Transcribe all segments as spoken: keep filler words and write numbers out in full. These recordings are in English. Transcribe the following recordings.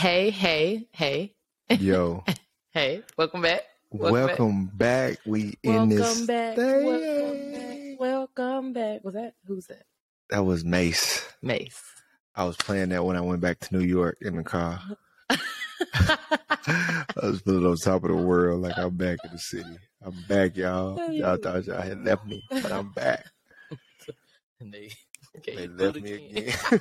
Hey, hey, hey. Yo. Hey, welcome back. Welcome, welcome back. back. We welcome in this back. Thing. Welcome back. Welcome back. Was that? Who's that? That was Mace. Mace. I was playing that when I went back to New York in the car. I was put on top of the world like I'm back in the city. I'm back, y'all. Y'all thought y'all had left me, but I'm back. And they, okay, they left me again.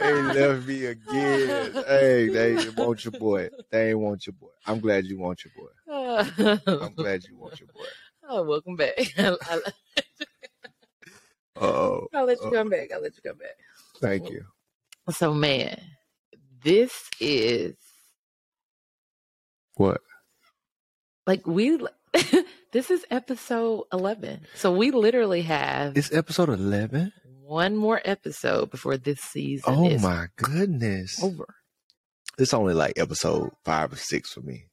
They left me again. Hey, they want your boy. They ain't want your boy. I'm glad you want your boy. I'm glad you want your boy. Oh, welcome back. Oh, I'll let you come back. I'll let you come back. Thank you. So, man, this is what? Like we. This is episode eleven. So we literally have. It's episode eleven. One more episode before this season. Oh is my goodness! Over. It's only like episode five or six for me.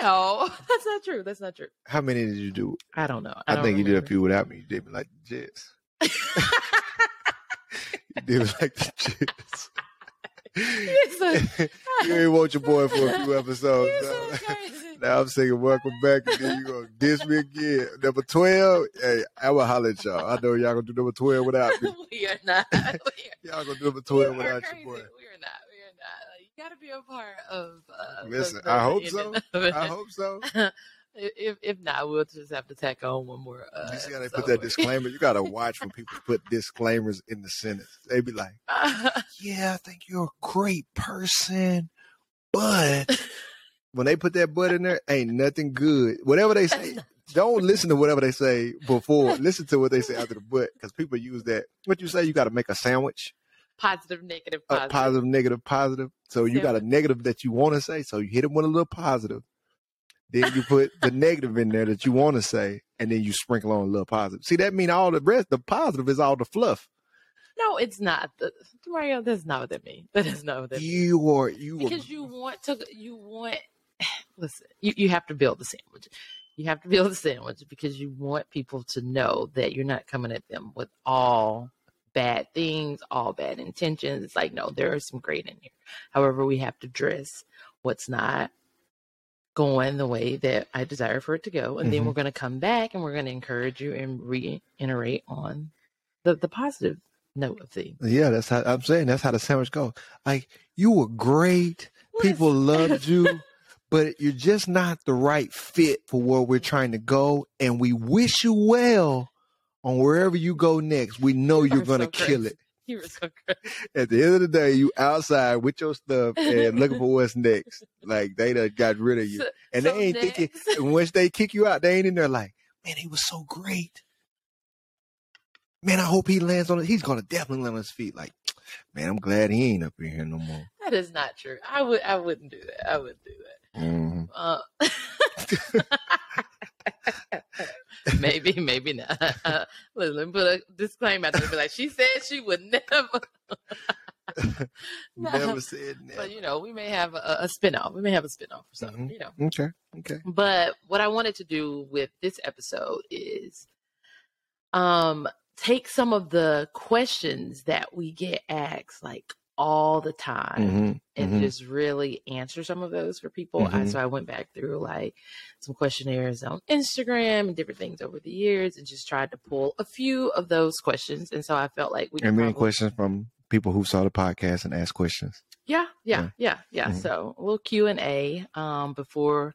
No, that's not true. That's not true. How many did you do? I don't know. I, I don't think remember. You did a few without me. You did me like the Jets. You did me like the Jets. A, you ain't want your boy for a few episodes. No. Now I'm singing "Welcome Back," and then you gonna diss me again. Number twelve, hey, I'ma holler at y'all. I know y'all gonna do number twelve without me. We are not. We are, y'all gonna do number twelve without crazy. Your boy. We are not. We are not. Like, you gotta be a part of. Uh, Listen, of I hope so. I hope so. If if not, we'll just have to tack on one more. Uh, you see how they so. Put that disclaimer? You gotta watch when people put disclaimers in the sentence. They be like, "Yeah, I think you're a great person, but." When they put that butt in there, ain't nothing good. Whatever they say, don't listen to whatever they say before. Listen to what they say after the butt, because people use that. What you say? You got to make a sandwich. Positive, negative, positive. Uh, positive, negative, positive. So you yeah. got a negative that you want to say. So you hit them with a little positive. Then you put the negative in there that you want to say, and then you sprinkle on a little positive. See, that mean all the rest, the positive is all the fluff. No, it's not. Demario, that's not what that means. That is not what that means. You are you because are, you want to you want. Listen, you, you have to build the sandwich. You have to build the sandwich because you want people to know that you're not coming at them with all bad things, all bad intentions. It's like, no, there are some great in here. However, we have to dress what's not going the way that I desire for it to go. And mm-hmm. then we're going to come back and we're going to encourage you and reiterate on the, the positive note of things. Yeah, that's how I'm saying. That's how the sandwich goes. Like, you were great. Listen. People loved you. But you're just not the right fit for where we're trying to go. And we wish you well on wherever you go next. We know you you're going to so kill it. You were so crazy. At the end of the day, you outside with your stuff and looking for what's next. Like, they done got rid of you. So, and so they ain't next. Thinking, and once they kick you out, they ain't in there like, man, he was so great. Man, I hope he lands on it. He's going to definitely land on his feet. Like, man, I'm glad he ain't up in here no more. That is not true. I would, I wouldn't do that. I wouldn't do that. Mm. Uh, maybe, maybe not. Uh, let me put a disclaimer out there. Be like, she said she would never, no. never said never. But you know, we may have a, a spinoff. We may have a spinoff or something. Mm-hmm. You know. Okay. Okay. But what I wanted to do with this episode is, um, take some of the questions that we get asked, like. All the time mm-hmm, and mm-hmm. just really answer some of those for people. Mm-hmm. I, so I went back through like some questionnaires on Instagram and different things over the years and just tried to pull a few of those questions. And so I felt like we and many probably... questions from people who saw the podcast and asked questions. Yeah, yeah, yeah, yeah. yeah. Mm-hmm. So a little Q and A um, before,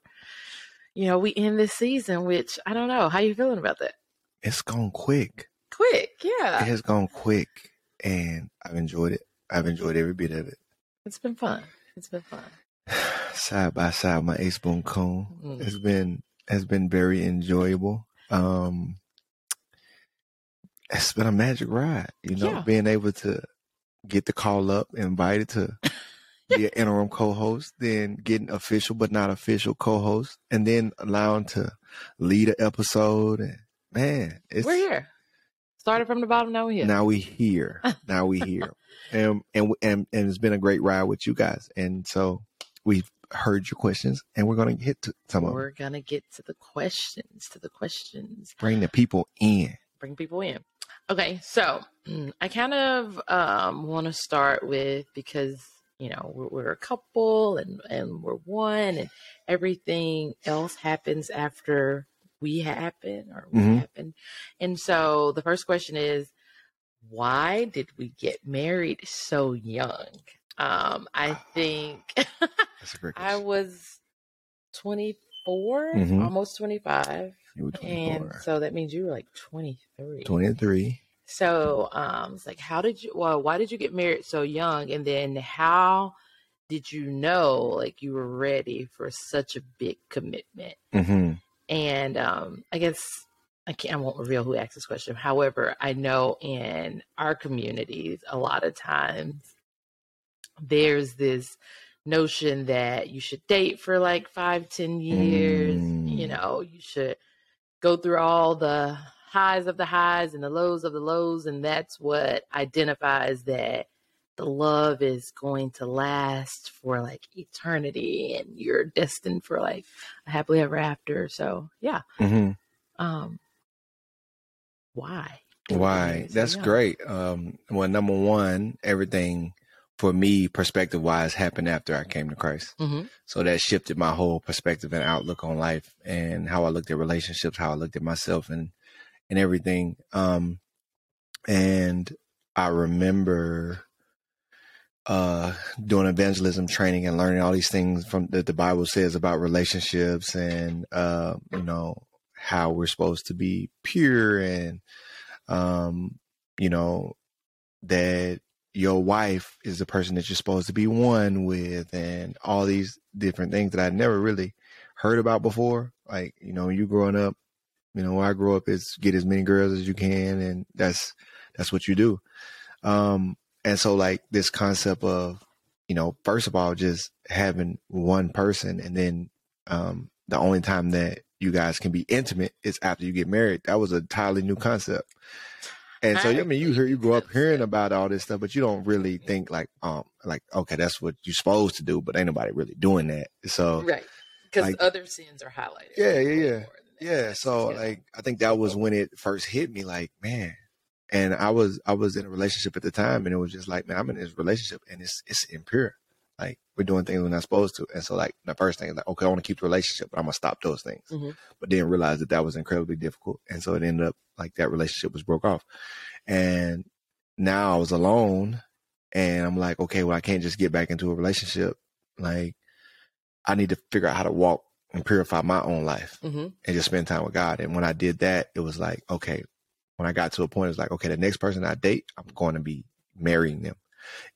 you know, we end this season, which I don't know. How you feeling about that? It's gone quick. Quick, yeah. It has gone quick and I've enjoyed it. I've enjoyed every bit of it. It's been fun. It's been fun. Side by side, my ace boon cone mm. has been has been very enjoyable. Um, it's been a magic ride, you know, yeah. being able to get the call up, invited to be an interim co-host, then getting official but not official co-host, and then allowing to lead an episode. And man, it's, we're here. Started from the bottom, now we're here. Now we're here. Now we're here. And, and and and it's been a great ride with you guys. And so we've heard your questions, and we're going to hit to some of them. We're going to get to the questions, to the questions. Bring the people in. Bring people in. Okay, so I kind of um, want to start with, because, you know, we're, we're a couple and, and we're one, and everything else happens after we happen or we mm-hmm. happen. And so the first question is, why did we get married so young? Um, I think That's a great question. I was twenty-four, mm-hmm. almost twenty-five. You were twenty-four. And so that means you were like twenty-three. twenty-three. So um, it's like, how did you, well, why did you get married so young? And then how did you know, like, you were ready for such a big commitment? Mm-hmm. And um, I guess I can't, I won't reveal who asked this question. However, I know in our communities, a lot of times there's this notion that you should date for like five, ten years, mm. you know, you should go through all the highs of the highs and the lows of the lows. And that's what identifies that the love is going to last for like eternity and you're destined for like a happily ever after. So yeah. Mm-hmm. Um, why? Why? That's yeah. great. Um, well, number one, everything for me, perspective wise, happened after I came to Christ. Mm-hmm. So that shifted my whole perspective and outlook on life and how I looked at relationships, how I looked at myself and, and everything. Um, and I remember, uh, doing evangelism training and learning all these things from that the Bible says about relationships and, uh, you know, how we're supposed to be pure and, um, you know, that your wife is the person that you're supposed to be one with and all these different things that I never really heard about before. Like, you know, you growing up, you know, where I grew up is get as many girls as you can. And that's, that's what you do. Um, and so like this concept of, you know, first of all, just having one person and then, um, the only time that you guys can be intimate is after you get married. That was a entirely new concept. And so, I mean, you hear, you grow up hearing about all this stuff, but you don't really think like, um, like, okay, that's what you're supposed to do, but ain't nobody really doing that. So, right. Cause like, other sins are highlighted. Yeah. Yeah. Yeah. Yeah. So yeah. like, I think that was when it first hit me, like, man, and I was, I was in a relationship at the time and it was just like, man, I'm in this relationship and it's, it's impure. Like we're doing things we're not supposed to. And so like the first thing is like, okay, I want to keep the relationship, but I'm going to stop those things. Mm-hmm. But then realize that that was incredibly difficult. And so it ended up like that relationship was broke off. And now I was alone and I'm like, okay, well, I can't just get back into a relationship. Like I need to figure out how to walk and purify my own life mm-hmm. and just spend time with God. And when I did that, it was like, okay, when I got to a point, it was like, okay, the next person I date, I'm going to be marrying them.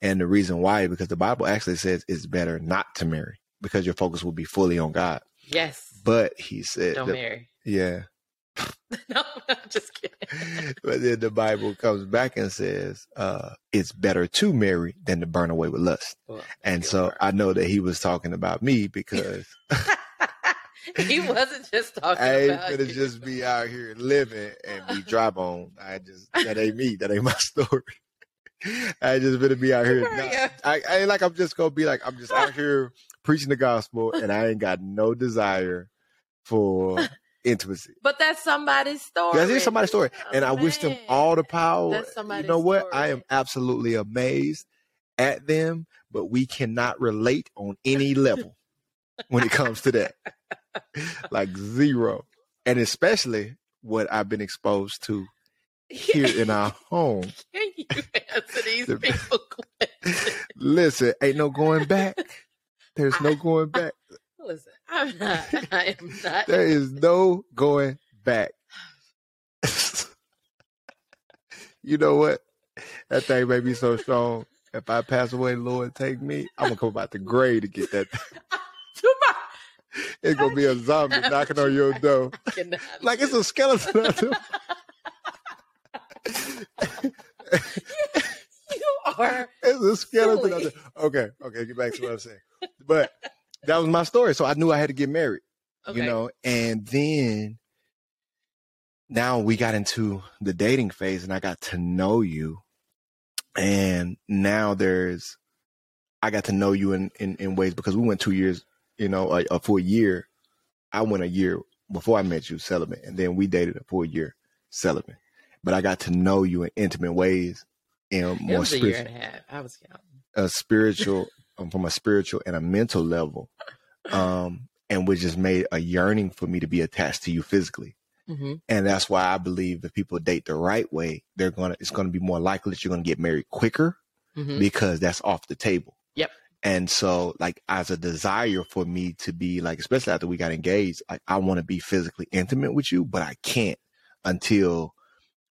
And the reason why, because the Bible actually says it's better not to marry because your focus will be fully on God. Yes. But he said, don't the, marry. Yeah. No, I'm just kidding. But then the Bible comes back and says, uh, it's better to marry than to burn away with lust. Well, and so word. I know that he was talking about me because he wasn't just talking I about I ain't gonna just be out here living and be dry bone. I just, that ain't me. That ain't my story. I just gonna be out here. Not, I, I ain't like I'm just gonna be like I'm just out here preaching the gospel, and I ain't got no desire for intimacy. But that's somebody's story. That is somebody's story, oh, and I man. wish them all the power. That's somebody's you know what? Story. I am absolutely amazed at them, but we cannot relate on any level when it comes to that. Like zero, and especially what I've been exposed to. Here in our home. Can you answer these people questions? Listen, ain't no going back. There's I, no going back. I, listen, I'm not. I am not. There is no going back. You know what? That thing made me so strong. If I pass away, Lord, take me. I'm going to come about the grave to get that thing. It's going to be a zombie knocking on your door. Like it's a skeleton out there. You are it's a skeleton out there. okay okay get back to what I'm saying, but that was my story, so I knew I had to get married. Okay. You know, and then now we got into the dating phase and I got to know you, and now there's I got to know you in in, in ways, because we went two years, you know, a, a full year. I went a year before I met you celibate, and then we dated a full year celibate. but I got to know you in intimate ways and more. It was a year and a half. I was young. A spiritual, um, from a spiritual and a mental level, um, and which just made a yearning for me to be attached to you physically. Mm-hmm. And that's why I believe if people date the right way, they're gonna. It's gonna be more likely that you're gonna get married quicker, mm-hmm. because that's off the table. Yep. And so, like, as a desire for me to be, like, especially after we got engaged, like, I want to be physically intimate with you, but I can't until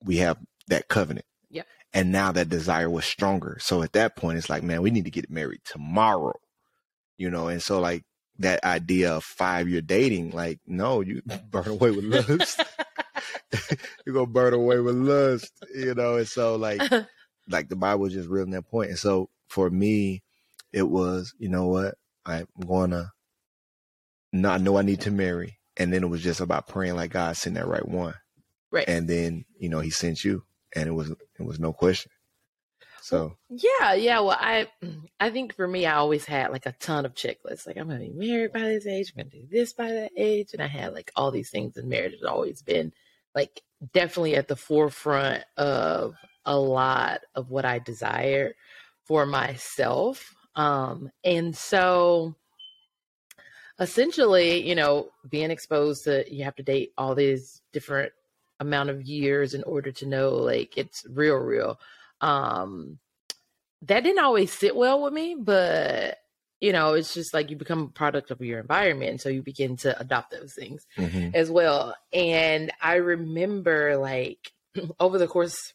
we have that covenant. Yeah. And now that desire was stronger. So at that point, it's like, man, we need to get married tomorrow, you know? And so, like, that idea of five-year dating, like, no, you burn away with lust. You're going to burn away with lust, you know? And so, like, like the Bible is just real in that point. And so for me, it was, you know what, I'm going to, no, I know I need to marry. And then it was just about praying, like, God, send that right one. Right. And then, you know, he sent you, and it was, it was no question. So. Yeah. Yeah. Well, I, I think for me, I always had like a ton of checklists. Like, I'm going to be married by this age. I'm going to do this by that age. And I had like all these things, and marriage has always been like definitely at the forefront of a lot of what I desire for myself. Um, and so essentially, you know, being exposed to, you have to date all these different amount of years in order to know, like, it's real, real. Um, that didn't always sit well with me, but, you know, it's just like you become a product of your environment. So you begin to adopt those things mm-hmm. as well. And I remember, like, over the course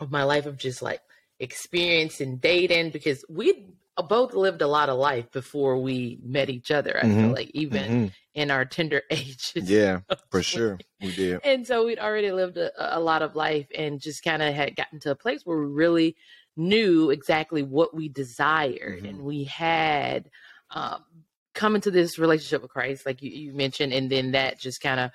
of my life of just like experience and dating, because we both lived a lot of life before we met each other. I mm-hmm. feel like even mm-hmm. in our tender ages. Yeah, for sure. We did. And so we'd already lived a, a lot of life, and just kind of had gotten to a place where we really knew exactly what we desired. Mm-hmm. And we had um, come into this relationship with Christ, like you, you mentioned, and then that just kind of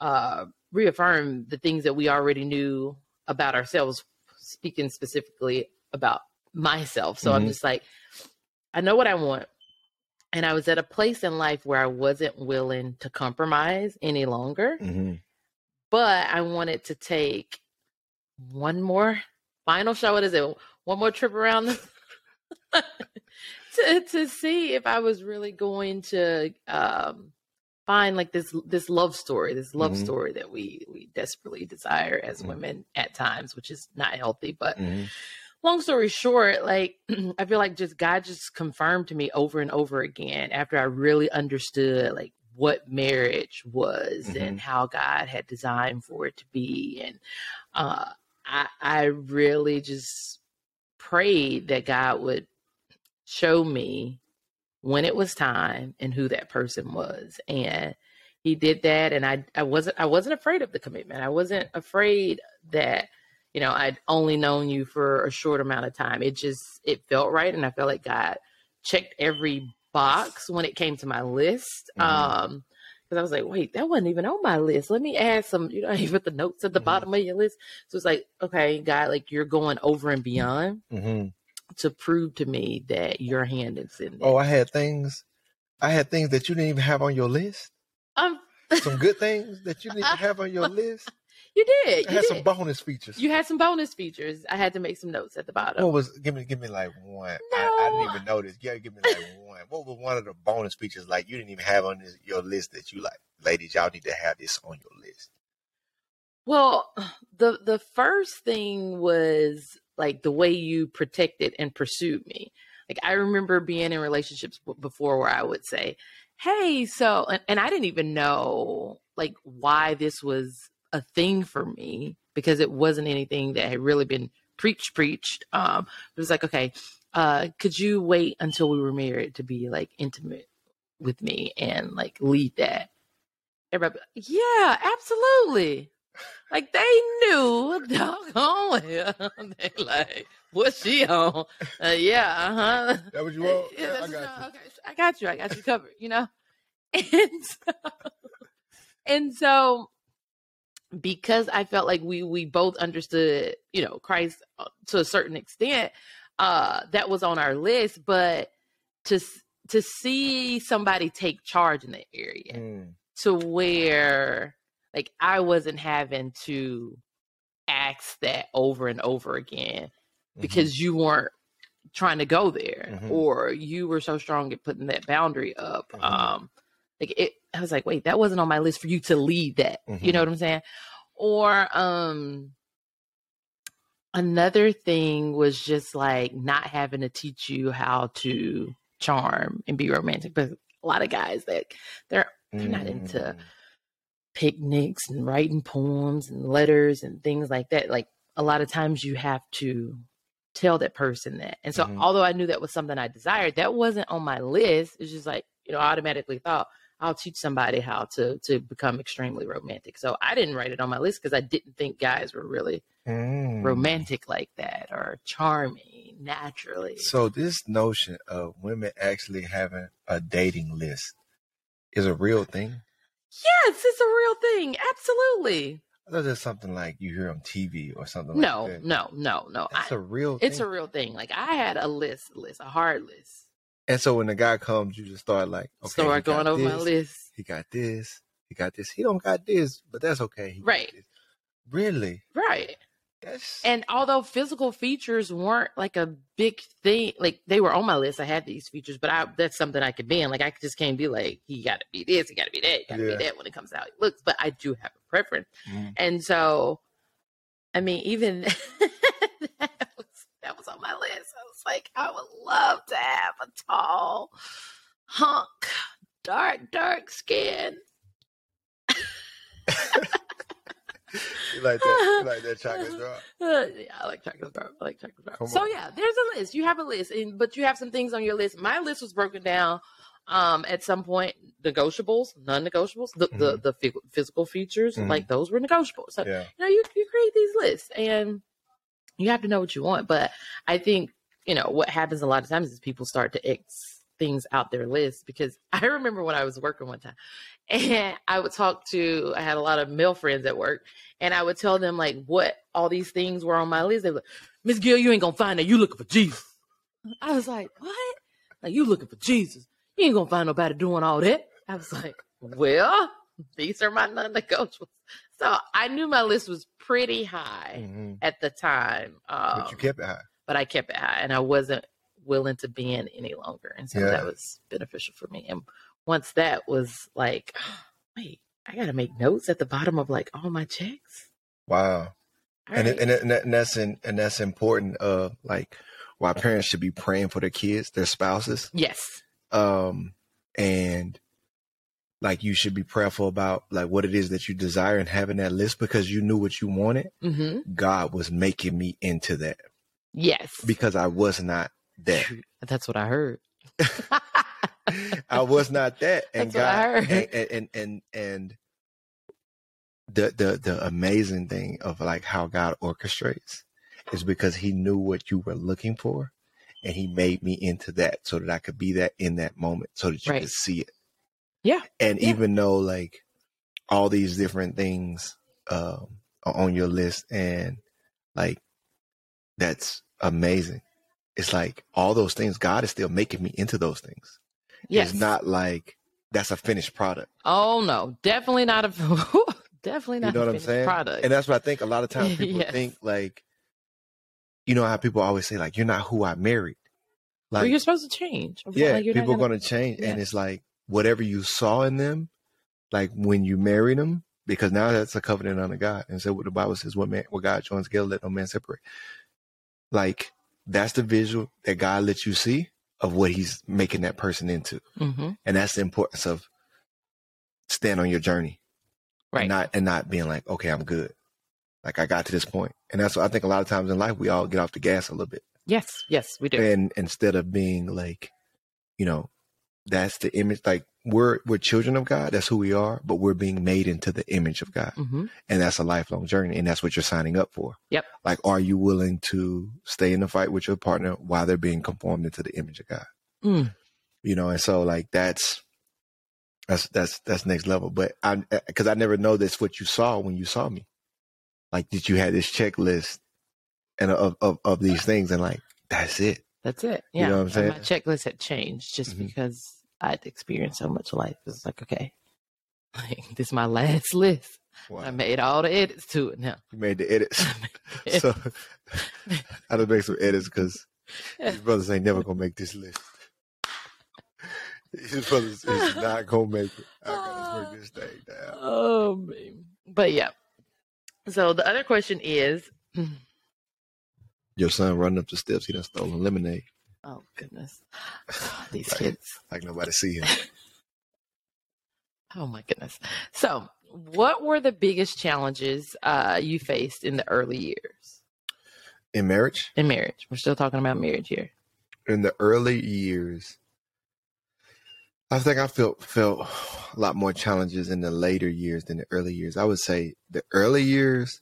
uh, reaffirmed the things that we already knew about ourselves, speaking specifically about myself. So mm-hmm. I'm just like, I know what I want. And I was at a place in life where I wasn't willing to compromise any longer, mm-hmm. but I wanted to take one more final shot. What is it? One more trip around the- to, to see if I was really going to um, find like this, this love story, this love mm-hmm. story that we, we desperately desire as mm-hmm. women at times, which is not healthy, but mm-hmm. long story short, like, I feel like just God just confirmed to me over and over again after I really understood like what marriage was mm-hmm. and how God had designed for it to be. And uh, I, I really just prayed that God would show me when it was time and who that person was. And he did that. And I, I wasn't, I wasn't afraid of the commitment. I wasn't afraid that, you know, I'd only known you for a short amount of time. It just, it felt right. And I felt like God checked every box when it came to my list. Mm-hmm. Um, cause I was like, wait, that wasn't even on my list. Let me add some, you know, you put the notes at the mm-hmm. bottom of your list. So it's like, okay, God, like, you're going over and beyond mm-hmm. to prove to me that your hand is in there. Oh, I had things, I had things that you didn't even have on your list. Um, some good things that you didn't I, have on your list. You did. I had did. some bonus features. You had some bonus features. I had to make some notes at the bottom. What was? Give me, give me like one. No. I, I didn't even notice. Yeah, give me like one. What was one of the bonus features like you didn't even have on this, your list that you like, ladies, y'all need to have this on your list? Well, the the first thing was like the way you protected and pursued me. Like, I remember being in relationships before where I would say, "Hey, so," and, and I didn't even know like why this was a thing for me, because it wasn't anything that had really been preached, preached. Um, it was like, okay, uh, could you wait until we were married to be like intimate with me and like lead that? Everybody, yeah, absolutely. Like, they knew, doggone well. They like, what's she on? Uh, yeah, uh-huh. That what you want? Yeah, I got you. Okay. I got you. I got you covered, you know? And so, and so, because I felt like we we both understood, you know, Christ to a certain extent, uh, that was on our list. But to to see somebody take charge in the area mm. to where like I wasn't having to asked that over and over again mm-hmm. because you weren't trying to go there mm-hmm. or you were so strong at putting that boundary up. Mm-hmm. Um, like it, I was like, wait, that wasn't on my list for you to lead that. Mm-hmm. You know what I'm saying? Or um, another thing was just like not having to teach you how to charm and be romantic. But a lot of guys that they're, they're mm-hmm. not into picnics and writing poems and letters and things like that. Like a lot of times you have to tell that person that. And so mm-hmm. although I knew that was something I desired, that wasn't on my list. It's just like, you know, I automatically thought I'll teach somebody how to, to become extremely romantic. So I didn't write it on my list because I didn't think guys were really mm. romantic like that or charming naturally. So this notion of women actually having a dating list is a real thing? Yes, it's a real thing. Absolutely. That's just something like you hear on T V or something like no, that. No, no, no, no. It's a real thing. It's a real thing. Like I had a list, list, a hard list. And so when the guy comes, you just start like, okay, start going over my list. He got this. He got this. He don't got this, but that's okay. He right. Really? Right. That's... And although physical features weren't like a big thing, like they were on my list. I had these features, but I that's something I could be in. Like I just can't be like, he got to be this, he got to be that, he got to yeah. be that when it comes out. It looks, but I do have a preference. Mm. And so, I mean, even that, was, that was on my list. I was like, I would love to have a tall, hunk, dark, dark skin. You like that? You like that chocolate drop? Yeah, I like chocolate drop. I like chocolate drop. So yeah, there's a list. You have a list, and but you have some things on your list. My list was broken down um, at some point. Negotiables, non-negotiables. The mm-hmm. the, the physical features, mm-hmm. like those were negotiable. So yeah. you know, you you create these lists, and you have to know what you want. But I think you know what happens a lot of times is people start to ex. things out their list, because I remember when I was working one time and I would talk to, I had a lot of male friends at work and I would tell them like what all these things were on my list. They were like, Miss Gill, you ain't gonna find that. You looking for Jesus. I was like, what? Like you looking for Jesus. You ain't gonna find nobody doing all that. I was like, well, these are my non-negotiables. So I knew my list was pretty high mm-hmm. at the time. Um, but you kept it high. But I kept it high and I wasn't willing to be in any longer, and so yeah. that was beneficial for me. And once that was like, oh, wait, I gotta make notes at the bottom of like all my checks. Wow, and, right. and and and that's in, and that's important. Uh, like why parents should be praying for their kids, their spouses. Yes. Um, and like you should be prayerful about like what it is that you desire and having that list, because you knew what you wanted. Mm-hmm. God was making me into that. Yes, because I was not. That. That's what I heard. I was not that, and that's God, what I heard. And, and and and the the the amazing thing of like how God orchestrates is because He knew what you were looking for, and He made me into that so that I could be that in that moment, so that you right. could see it. Yeah, and yeah. even though like all these different things um, are on your list, and like that's amazing. It's like all those things, God is still making me into those things. Yes. It's not like that's a finished product. Oh no, definitely not a definitely not you know a what finished I'm saying? Product. And that's what I think a lot of times people yes. think like, you know how people always say like, you're not who I married. Like well, you're supposed to change. Yeah, like, people are gonna, gonna change. Yeah. And it's like whatever you saw in them, like when you married them, because now that's a covenant under God. And so what the Bible says, what man what God joins together, let no man separate. Like that's the visual that God lets you see of what He's making that person into. Mm-hmm. And that's the importance of stand on your journey. Right. And not, and not being like, okay, I'm good. Like I got to this point. And that's what I think a lot of times in life, we all get off the gas a little bit. Yes. Yes, we do. And instead of being like, you know, that's the image, like we're, we're children of God. That's who we are, but we're being made into the image of God. Mm-hmm. And that's a lifelong journey. And that's what you're signing up for. Yep. Like, are you willing to stay in the fight with your partner while they're being conformed into the image of God? Mm. You know? And so like, that's, that's, that's, that's next level. But I, cause I never know that's what you saw when you saw me. Like, did you have this checklist and of, of, of these things? And like, that's it. That's it. Yeah. You know what I'm saying? My checklist had changed just mm-hmm. because I'd experienced so much life. It's like, okay, like, this is my last list. Wow. I made all the edits to it now. You made the edits. made so I just make some edits because these brothers ain't never going to make this list. These brothers is not going to make it. I got to break this thing down. Oh, man. But yeah. So the other question is. Your son running up the steps. He done stolen lemonade. Oh, goodness. Oh, these like, kids. Like nobody see him. Oh, my goodness. So what were the biggest challenges uh, you faced in the early years? In marriage? In marriage. We're still talking about marriage here. In the early years, I think I felt felt a lot more challenges in the later years than the early years. I would say the early years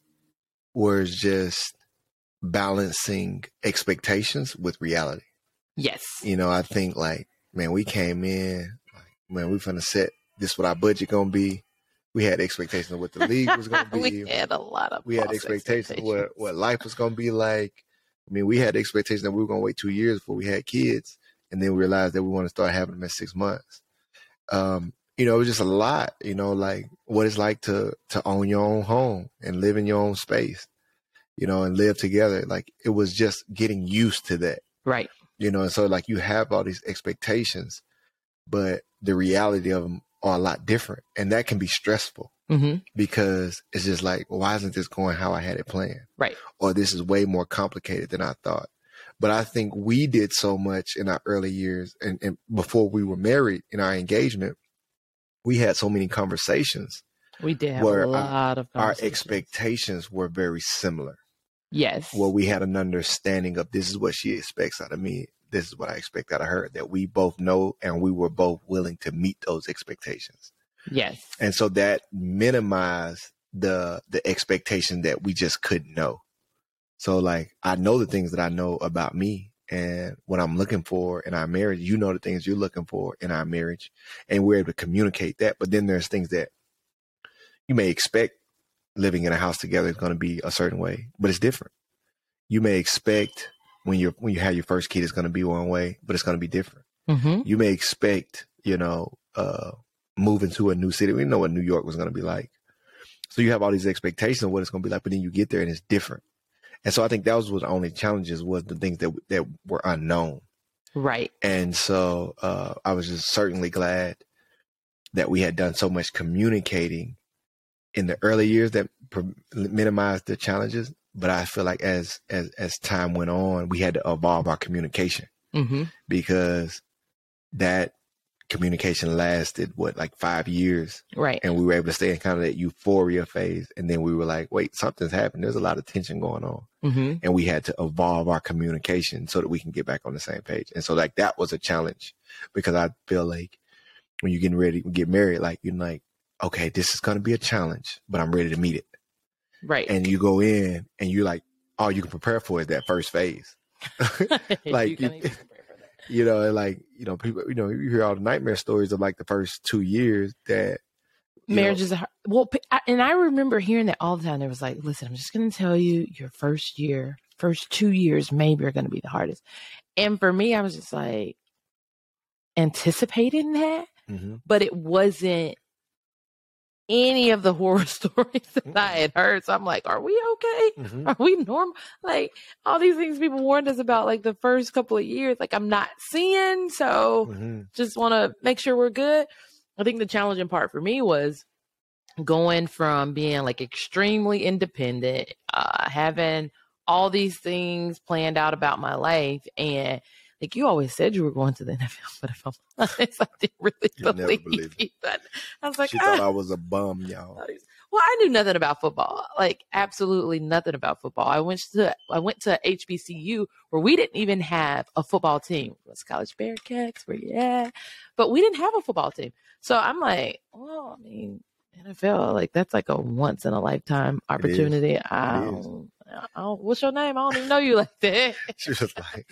was just balancing expectations with reality. Yes. You know, I think like, man, we came in, like, man, we finna set this what our budget gonna be. We had expectations of what the league was gonna be. we had a lot of. We had expectations, expectations. Of what, what life was gonna be like. I mean, we had the expectation that we were gonna wait two years before we had kids, and then we realized that we want to start having them at six months. Um, you know, it was just a lot. You know, like what it's like to to own your own home and live in your own space. You know, and live together. Like it was just getting used to that, right? You know, and so like you have all these expectations, but the reality of them are a lot different, and that can be stressful mm-hmm. because it's just like, why isn't this going how I had it planned? Right. Or this is way more complicated than I thought. But I think we did so much in our early years and, and before we were married in our engagement, we had so many conversations. We did have where a lot our, of conversations. Our expectations were very similar. Yes. Where we had an understanding of this is what she expects out of me. This is what I expect out of her, that we both know and we were both willing to meet those expectations. Yes. And so that minimized the the expectation that we just couldn't know. So like, I know the things that I know about me and what I'm looking for in our marriage. You know the things you're looking for in our marriage, and we're able to communicate that. But then there's things that you may expect living in a house together is going to be a certain way, but it's different. You may expect when you're, when you have your first kid, it's going to be one way, but it's going to be different. Mm-hmm. You may expect, you know, uh, moving to a new city. We didn't know what New York was going to be like. So you have all these expectations of what it's going to be like, but then you get there and it's different. And so I think that was what the only challenges was the things that, that were unknown. Right. And so, uh, I was just certainly glad that we had done so much communicating in the early years that pre- minimized the challenges. But I feel like as, as, as time went on, we had to evolve our communication mm-hmm. because that communication lasted what, like five years. Right. And we were able to stay in kind of that euphoria phase. And then we were like, wait, something's happened. There's a lot of tension going on. Mm-hmm. And we had to evolve our communication so that we can get back on the same page. And so like, that was a challenge because I feel like when you're getting ready to get married, like you're like, okay, this is going to be a challenge, but I'm ready to meet it. Right. And you go in and you like, all you can prepare for is that first phase. Like, you, you, you know, like, you know, people, you know, you hear all the nightmare stories of like the first two years that. Marriage know, is, a, well, I, and I remember hearing that all the time. There was like, listen, I'm just going to tell you your first year, first two years, maybe are going to be the hardest. And for me, I was just like anticipating that, mm-hmm. but it wasn't any of the horror stories that mm-hmm. I had heard. So I'm like, are we okay? Mm-hmm. Are we normal? Like all these things people warned us about, like the first couple of years, like I'm not seeing. So mm-hmm. just want to make sure we're good. I think the challenging part for me was going from being like extremely independent, uh, having all these things planned out about my life. And like you always said you were going to the N F L, but if I'm honest, I didn't really You'll believe, believe you. I was like, she ah. thought I was a bum, y'all. Well, I knew nothing about football. Like absolutely nothing about football. I went to I went to H B C U where we didn't even have a football team. It was college Bearcats, where you at? But we didn't have a football team. So I'm like, well, I mean, N F L, like that's like a once in a lifetime opportunity. It is. I, don't, it is. I don't what's your name? I don't even know you like that. She was like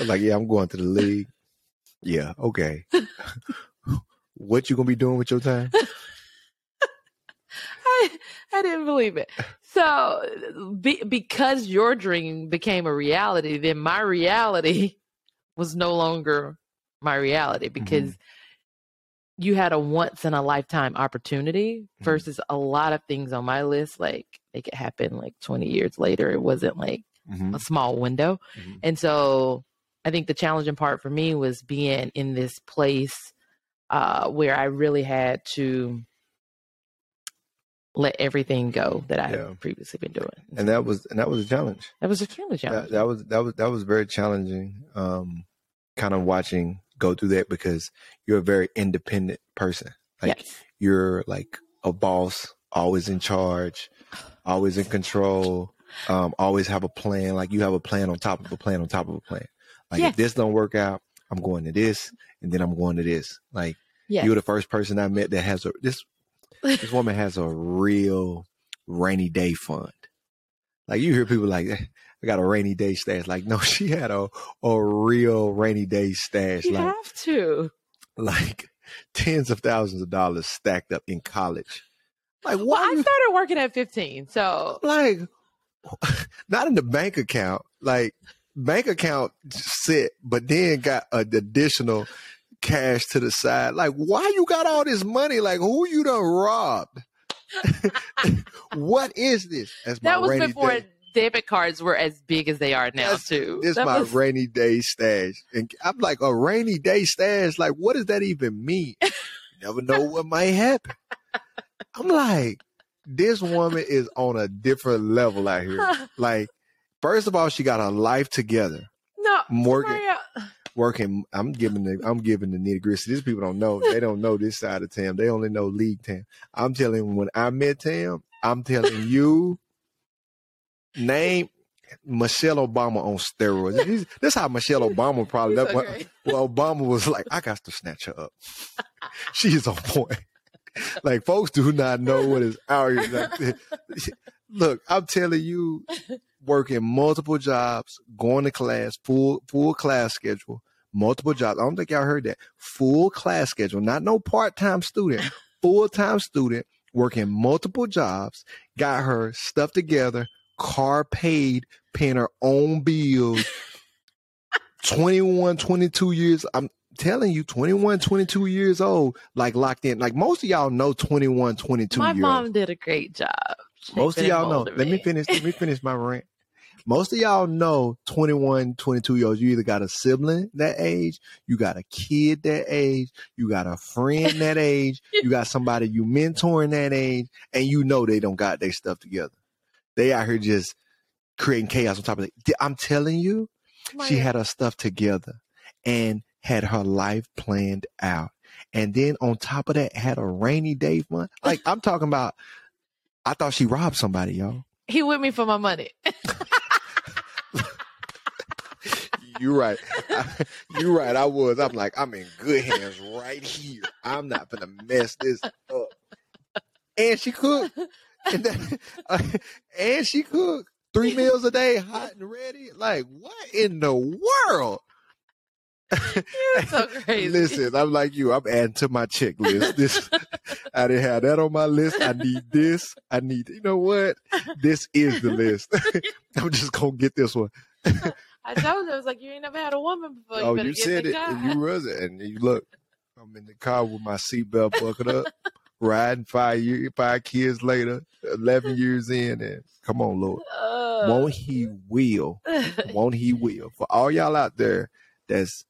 I'm like, yeah, I'm going to the league. Yeah, okay. What you gonna be doing with your time? I I didn't believe it. So be, because your dream became a reality, then my reality was no longer my reality because mm-hmm. you had a once in a lifetime opportunity versus mm-hmm. a lot of things on my list. Like they could happen like twenty years later. It wasn't like mm-hmm. a small window. Mm-hmm. And so I think the challenging part for me was being in this place uh, where I really had to let everything go that I yeah. had previously been doing. And, and so, that was, and that was a challenge. That was a challenge. That, that was, that was, that was very challenging. Um, kind of watching, go through that because you're a very independent person. Like yes. you're like a boss, always in charge, always in control, um, always have a plan. Like you have a plan on top of a plan on top of a plan. Like yes. if this don't work out, I'm going to this and then I'm going to this. Like yes. you're the first person I met that has a, this, this woman has a real rainy day fund. Like you hear people like, I got a rainy day stash. Like, no, she had a a real rainy day stash. You like, have to. Like tens of thousands of dollars stacked up in college. Like, why? Well, I started working at fifteen. So like not in the bank account, like bank account sit, but then got an additional cash to the side. Like, why you got all this money? Like, who you done robbed? What is this? That's that my was before day. Debit cards were as big as they are now. That's, too. It's my was... rainy day stash, and I'm like a rainy day stash. Like, what does that even mean? You never know what might happen. I'm like, this woman is on a different level out here. Like, first of all, she got her life together. No, Morgan. Working, I'm giving the I'm giving the nitty gritty. These people don't know. They don't know this side of Tam. They only know league Tam. I'm telling you, when I met Tam, I'm telling you, name Michelle Obama on steroids. He's, this is how Michelle Obama probably. That, so well, Obama was like, I got to snatch her up. She's on point. Like folks do not know what is out here. Like, look, I'm telling you. Working multiple jobs, going to class, full full class schedule, multiple jobs. I don't think y'all heard that. Full class schedule, not no part-time student, full-time student, working multiple jobs, got her stuff together, car paid, paying her own bills, twenty-one, twenty-two years. I'm telling you, twenty-one, twenty-two years old, like locked in. Like most of y'all know twenty-one, twenty-two My years. My mom did a great job. She most of y'all know. Of let me finish. Let me finish my rant. Most of y'all know twenty-one, twenty-two year olds, you either got a sibling that age, you got a kid that age, you got a friend that age, you got somebody you mentoring that age, and you know they don't got their stuff together. They out here just creating chaos on top of it. I'm telling you, my she head. had her stuff together and had her life planned out. And then on top of that, had a rainy day fund. Like I'm talking about, I thought she robbed somebody, y'all. He with me for my money. You're right. I, you're right. I was. I'm like, I'm in good hands right here. I'm not gonna mess this up. And she cooked. And, that, uh, and she cooked three meals a day, hot and ready. Like, what in the world? You're so crazy. Listen, I'm like you. I'm adding to my checklist. This, I didn't have that on my list. I need this. I need. You know what? This is the list. I'm just gonna get this one. I told you, I was like, you ain't never had a woman before. You oh, you said it. And you was it. And you look, I'm in the car with my seatbelt buckled up, riding five years, five kids later, eleven years in, and come on, Lord, uh, won't he will? Won't he will? For all y'all out there, that's.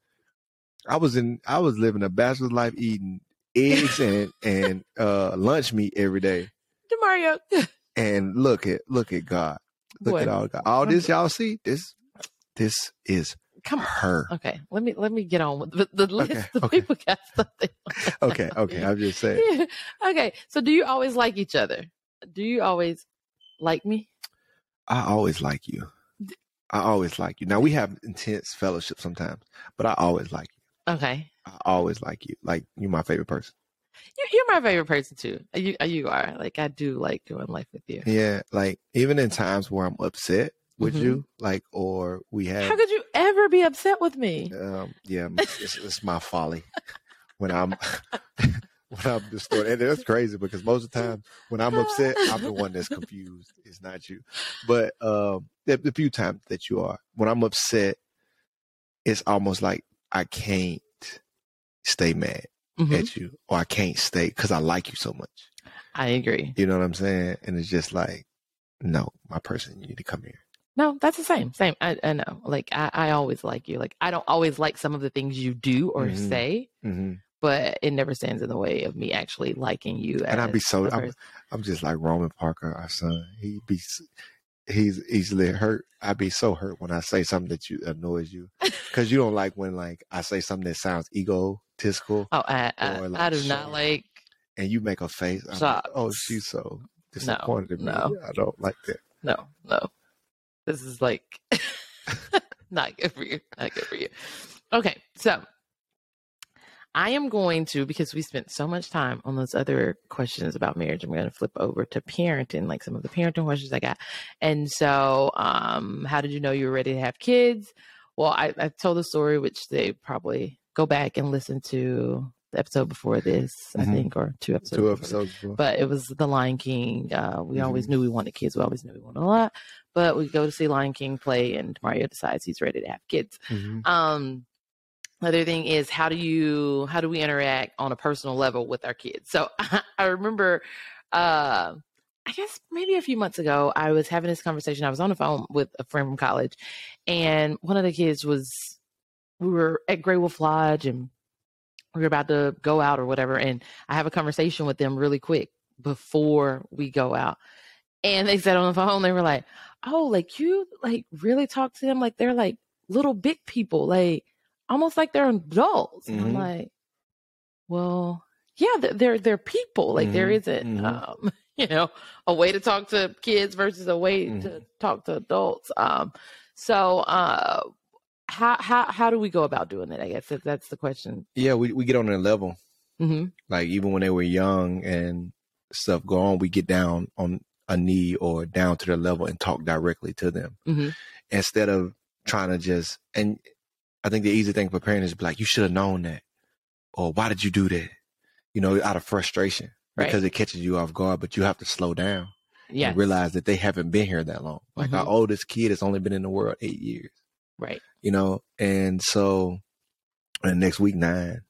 I was in. I was living a bachelor's life, eating eggs and and uh, lunch meat every day. Demario. And look at look at God. Look what? At all God. All this y'all see. This this is come her. Okay. Let me let me get on with the, the list. Okay, the okay. People got something. Okay. Okay. I'm just saying. Yeah. Okay. So, do you always like each other? Do you always like me? I always like you. I always like you. Now we have intense fellowship sometimes, but I always like you. Okay. I always like you. Like you're my favorite person. You, you're my favorite person too. You, you are. Like I do like doing life with you. Yeah. Like even in times where I'm upset with mm-hmm. you, like or we have. How could you ever be upset with me? Um. Yeah. It's, it's my folly when I'm when I'm distorted. And that's crazy because most of the time when I'm upset, I'm the one that's confused. It's not you. But um, the, the few times that you are when I'm upset, it's almost like. I can't stay mad. mm-hmm. at you, or I can't stay because I like you so much. I agree. You know what I'm saying? And it's just like, no, my person, you need to come here. No, that's the same. Same. I, I know. Like, I, I always like you. Like, I don't always like some of the things you do or mm-hmm. say, mm-hmm. but it never stands in the way of me actually liking you. And I'd be so, I'm, I'm just like Roman Parker, our son. He'd be, he's easily hurt. I'd be so hurt when I say something that you annoys you. Because you don't like when, like, I say something that sounds egotistical. Oh, I, I, like, I do not like. And you make a face. I'm like, oh, she's so disappointed in me. No. I don't like that. No, no. This is like not good for you. Not good for you. Okay, so I am going to, because we spent so much time on those other questions about marriage, I'm going to flip over to parenting, like some of the parenting questions I got. And so, um, how did you know you were ready to have kids? Well, I, I told a story, which they probably go back and listen to the episode before this, mm-hmm. I think, or two episodes. Two episodes before. But it was the Lion King. Uh, we mm-hmm. always knew we wanted kids. We always knew we wanted a lot. But we go to see Lion King play, and Demario decides he's ready to have kids. Mm-hmm. Um, the other thing is, how do you, how do we interact on a personal level with our kids? So I, I remember, uh, I guess maybe a few months ago, I was having this conversation. I was on the phone with a friend from college, and one of the kids was, we were at Grey Wolf Lodge, and we were about to go out or whatever. And I have a conversation with them really quick before we go out. And they said on the phone, they were like, oh, like you like really talk to them like they're like little big people, like almost like they're adults. Mm-hmm. And I'm like, well, yeah, they're they're people. Like mm-hmm. there isn't, mm-hmm. um, you know, a way to talk to kids versus a way mm-hmm. to talk to adults. Um, so uh, how how how do we go about doing that? I guess that, that's the question. Yeah, we we get on their level, mm-hmm. like even when they were young and stuff go on, we get down on a knee or down to their level and talk directly to them mm-hmm. instead of trying to just, and I think the easy thing for parents is be like, you should have known that, or why did you do that? You know, out of frustration right. because it catches you off guard, but you have to slow down yes. and realize that they haven't been here that long. Like mm-hmm. our oldest kid has only been in the world eight years. Right. You know? And so, and next week, nine,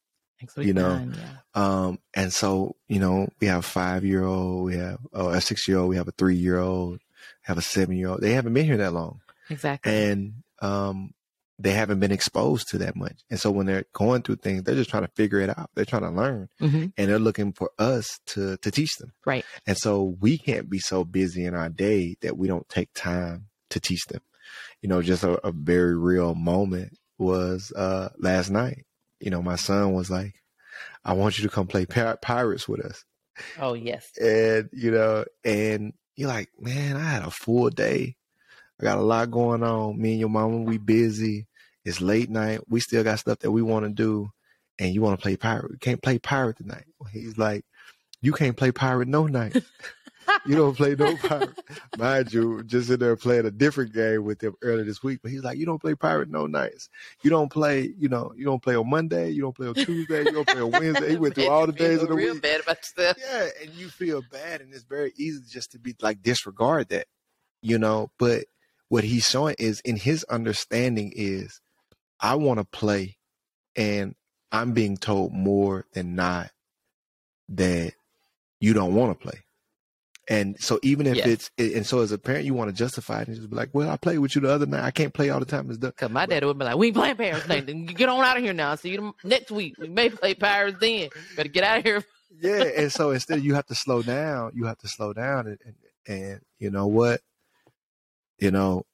Next week you know, nine, yeah. um, and so, you know, we have a five-year-old, we have oh, a six-year-old, we have a three-year-old, have a seven-year-old. They haven't been here that long. Exactly. And um, they haven't been exposed to that much. And so when they're going through things, they're just trying to figure it out. They're trying to learn. Mm-hmm. And they're looking for us to, to teach them. Right. And so we can't be so busy in our day that we don't take time to teach them. You know, just a, a very real moment was uh, last night. You know, my son was like, I want you to come play pir- pirates with us. Oh, yes. And, you know, and you're like, man, I had a full day. I got a lot going on. Me and your mama, we busy. It's late night. We still got stuff that we want to do. And you want to play pirate. We can't play pirate tonight. He's like, you can't play pirate no night. You don't play no pirate. Mind you, just in there playing a different game with him earlier this week. But he's like, you don't play pirate no nights. You don't play, you know, you don't play on Monday. You don't play on Tuesday. You don't play on Wednesday. He went through all the days of the real week. Bad about stuff. Yeah, and you feel bad. And it's very easy just to be like, disregard that, you know. But what he's showing is, in his understanding is, I want to play. And I'm being told more than not that you don't want to play. And so even if yes. it's, and so as a parent, you want to justify it and just be like, well, I played with you the other night. I can't play all the time. It's done. Cause my dad would be like, we ain't playing Pirates. Get on out of here now. So you next week, we may play Pirates then. Better get out of here. Yeah. And so instead you have to slow down. You have to slow down and, and, and you know what, you know,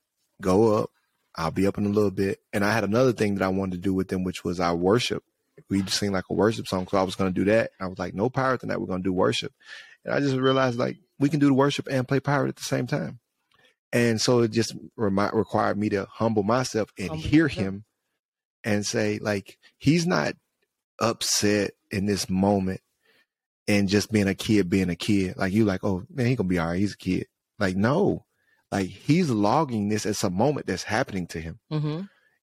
go up. I'll be up in a little bit. And I had another thing that I wanted to do with them, which was our worship. We sing like a worship song. So I was going to do that. I was like, no pirate tonight. We're going to do worship. And I just realized, like, we can do the worship and play pirate at the same time. And so it just remi- required me to humble myself and humble hear yourself. Him and say, like, he's not upset in this moment and just being a kid, being a kid. Like, you like, oh, man, he's going to be all right. He's a kid. Like, no. Like, he's logging this as a moment that's happening to him. Mm-hmm.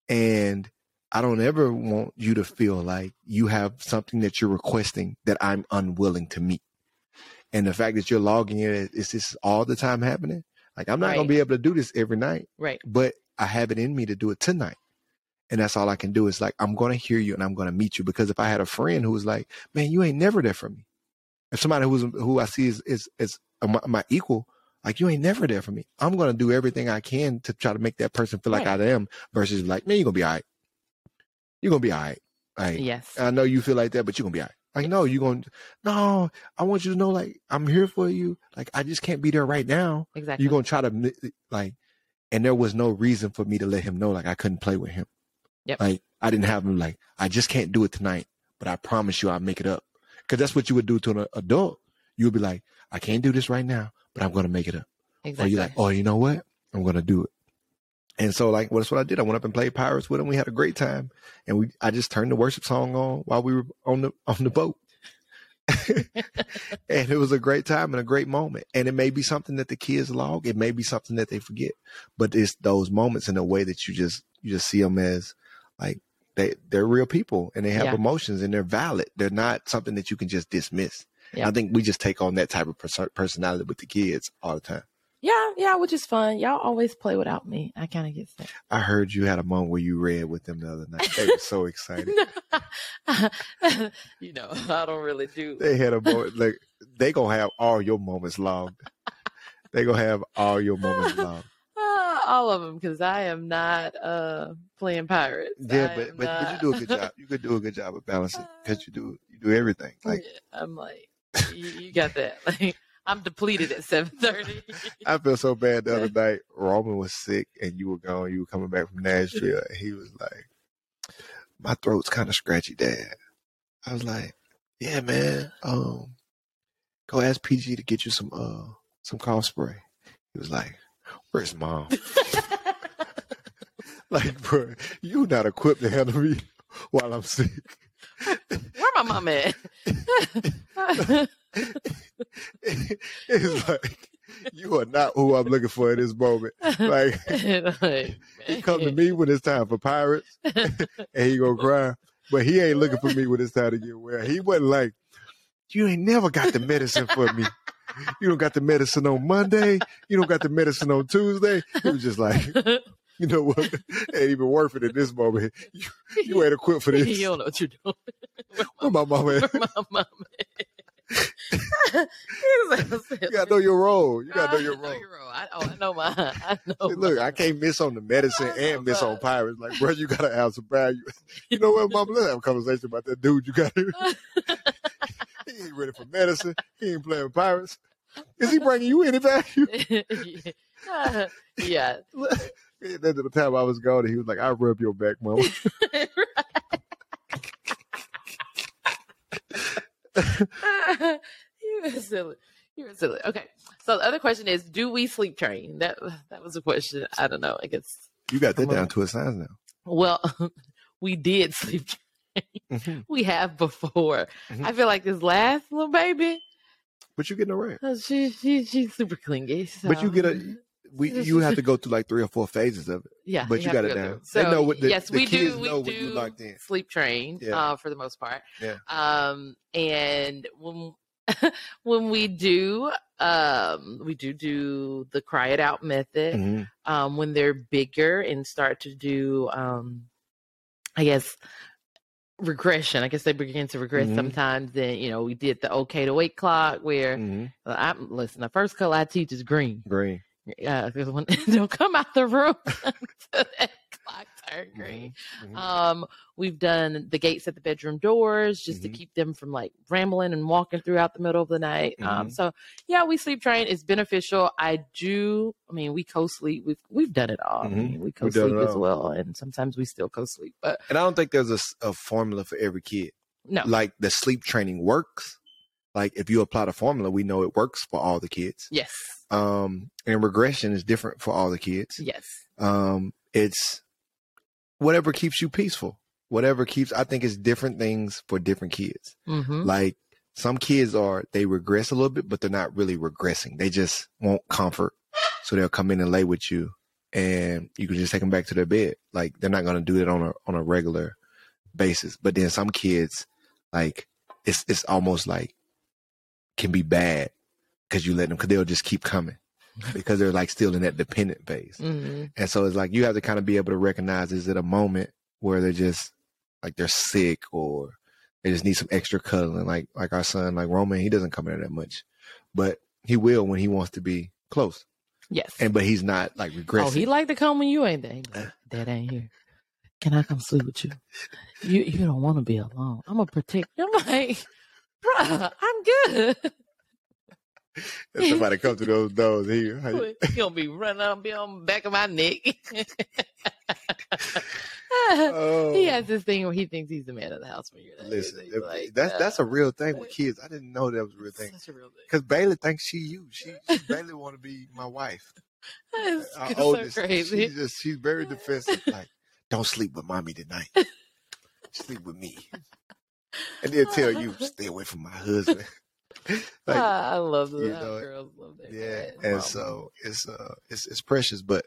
And I don't ever want you to feel like you have something that you're requesting that I'm unwilling to meet. And the fact that you're logging in, is this all the time happening? Like, I'm not right. going to be able to do this every night. Right. But I have it in me to do it tonight. And that's all I can do is like, I'm going to hear you and I'm going to meet you. Because if I had a friend who was like, man, you ain't never there for me. If somebody who's who I see is, is, is my, my equal, like, you ain't never there for me. I'm going to do everything I can to try to make that person feel right. like I am, versus like, man, you're going to be all right. You're going to be all right. Like, yes. I know you feel like that, but you're going to be all right. Like, no, you're going to, no, I want you to know, like, I'm here for you. Like, I just can't be there right now. Exactly. You're going to try to, like, and there was no reason for me to let him know, like, I couldn't play with him. Yep. Like, I didn't have him, like, I just can't do it tonight, but I promise you I'll make it up. Because that's what you would do to an adult. You would be like, I can't do this right now, but I'm going to make it up. Exactly. Or you're like, oh, you know what? I'm going to do it. And so, like, well, that's what I did. I went up and played Pirates with him. We had a great time. And we, I just turned the worship song on while we were on the on the boat. And it was a great time and a great moment. And it may be something that the kids log. It may be something that they forget. But it's those moments in a way that you just you just see them as, like, they, they're real people and they have yeah. emotions and they're valid. They're not something that you can just dismiss. Yeah. I think we just take on that type of pers- personality with the kids all the time. Yeah, yeah, which is fun. Y'all always play without me. I kind of get sick. I heard you had a moment where you read with them the other night. They were so excited. You know, I don't really do. They had a moment. Like, they gonna have all your moments logged. They gonna have all your moments logged. Uh, all of them, because I am not uh, playing Pirates. Yeah, but, but, but you do a good job. You could do a good job of balancing, because you do you do everything. Like, yeah, I'm like, you, you got that. Like, I'm depleted at seven thirty. I feel so bad the other night. Roman was sick and you were gone. You were coming back from Nashville. And he was like, my throat's kind of scratchy, Dad. I was like, yeah, man. Um, go ask P G to get you some uh some cough spray. He was like, where's Mom? Like, bro, you not equipped to handle me while I'm sick. Where my mom at? It's like, you are not who I'm looking for in this moment. Like, like he come to me when it's time for Pirates and he gonna cry, but he ain't looking for me when it's time to get well. He wasn't like, you ain't never got the medicine for me. You don't got the medicine on Monday. You don't got the medicine on Tuesday. It was just like, you know what? It ain't even worth it at this moment. You, you ain't equipped for this. You don't know what you're doing. Where my mama at? Where my mama at? You gotta know your role. You gotta know your role. I, oh, I know my. I know. Hey, look, I can't miss on the medicine and miss on Pirates. Like, bro, you gotta have some value. You know what, Mom? Let's have a conversation about that dude. You gotta. He ain't ready for medicine. He ain't playing Pirates. Is he bringing you any value? Yeah. At the time I was gone, he was like, "I rub your back, Mama." You were silly. You were silly. Okay. So the other question is, do we sleep train? That that was a question. I don't know. I guess you got that down on. To a science now. Well, we did sleep train. Mm-hmm. We have before. Mm-hmm. I feel like this last little baby. But you're getting around. She she she's super clingy. So. But you get a. We you have to go through like three or four phases of it. Yeah, but you, you got it down. So they know what the, yes, the we kids do. We know do what you locked in. Sleep train, yeah. uh, for the most part. Yeah. Um, and when when we do, um, we do do the cry it out method. Mm-hmm. Um, when they're bigger and start to do, um, I guess. regression. I guess they begin to regress mm-hmm. sometimes. Then, you know, we did the okay to wake clock where mm-hmm. I'm listen. The first color I teach is green. Green. Yeah, because when they'll come out the room until that clock turns green. Mm-hmm. Um, we've done the gates at the bedroom doors just mm-hmm. to keep them from like rambling and walking throughout the middle of the night. Mm-hmm. Um, so yeah, we sleep train. It's beneficial. I do. I mean, we co-sleep. We've we've done it all. Mm-hmm. I mean, we co-sleep as well, and sometimes we still co-sleep. But and I don't think there's a, a formula for every kid. No, like the sleep training works. Like if you apply the formula, we know it works for all the kids. Yes. Um, and regression is different for all the kids. Yes. Um, it's whatever keeps you peaceful, whatever keeps, I think it's different things for different kids. Mm-hmm. Like some kids are, they regress a little bit, but they're not really regressing. They just want comfort. So they'll come in and lay with you and you can just take them back to their bed. Like they're not going to do that on a, on a regular basis. But then some kids, like it's, it's almost like can be bad. Cause you let them, cause they'll just keep coming because they're like still in that dependent phase. Mm-hmm. And so it's like, you have to kind of be able to recognize, is it a moment where they're just like they're sick or they just need some extra cuddling. Like like our son, like Roman, he doesn't come in that much, but he will when he wants to be close. Yes. And but he's not like regressing. Oh, he like to come when you ain't there. Like, Dad ain't here. Can I come sleep with you? You you don't want to be alone. I'm gonna protect you. I'm like, bruh, I'm good. If somebody comes to those doors here, you... he gonna be running up, be on the back of my neck. Oh. He has this thing where he thinks he's the man of the house when you're there. Listen, if, like, that's uh, that's a real thing with kids. I didn't know that was a real thing. Such a real thing. Because Bailey thinks she you. She, she Bailey want to be my wife. That's Our so oldest, crazy. She's just she's very defensive. Like, don't sleep with mommy tonight. Sleep with me, and they'll tell you stay away from my husband. Like, ah, I love that. You know, girls love that. Yeah, and wow. So it's uh, it's it's precious, but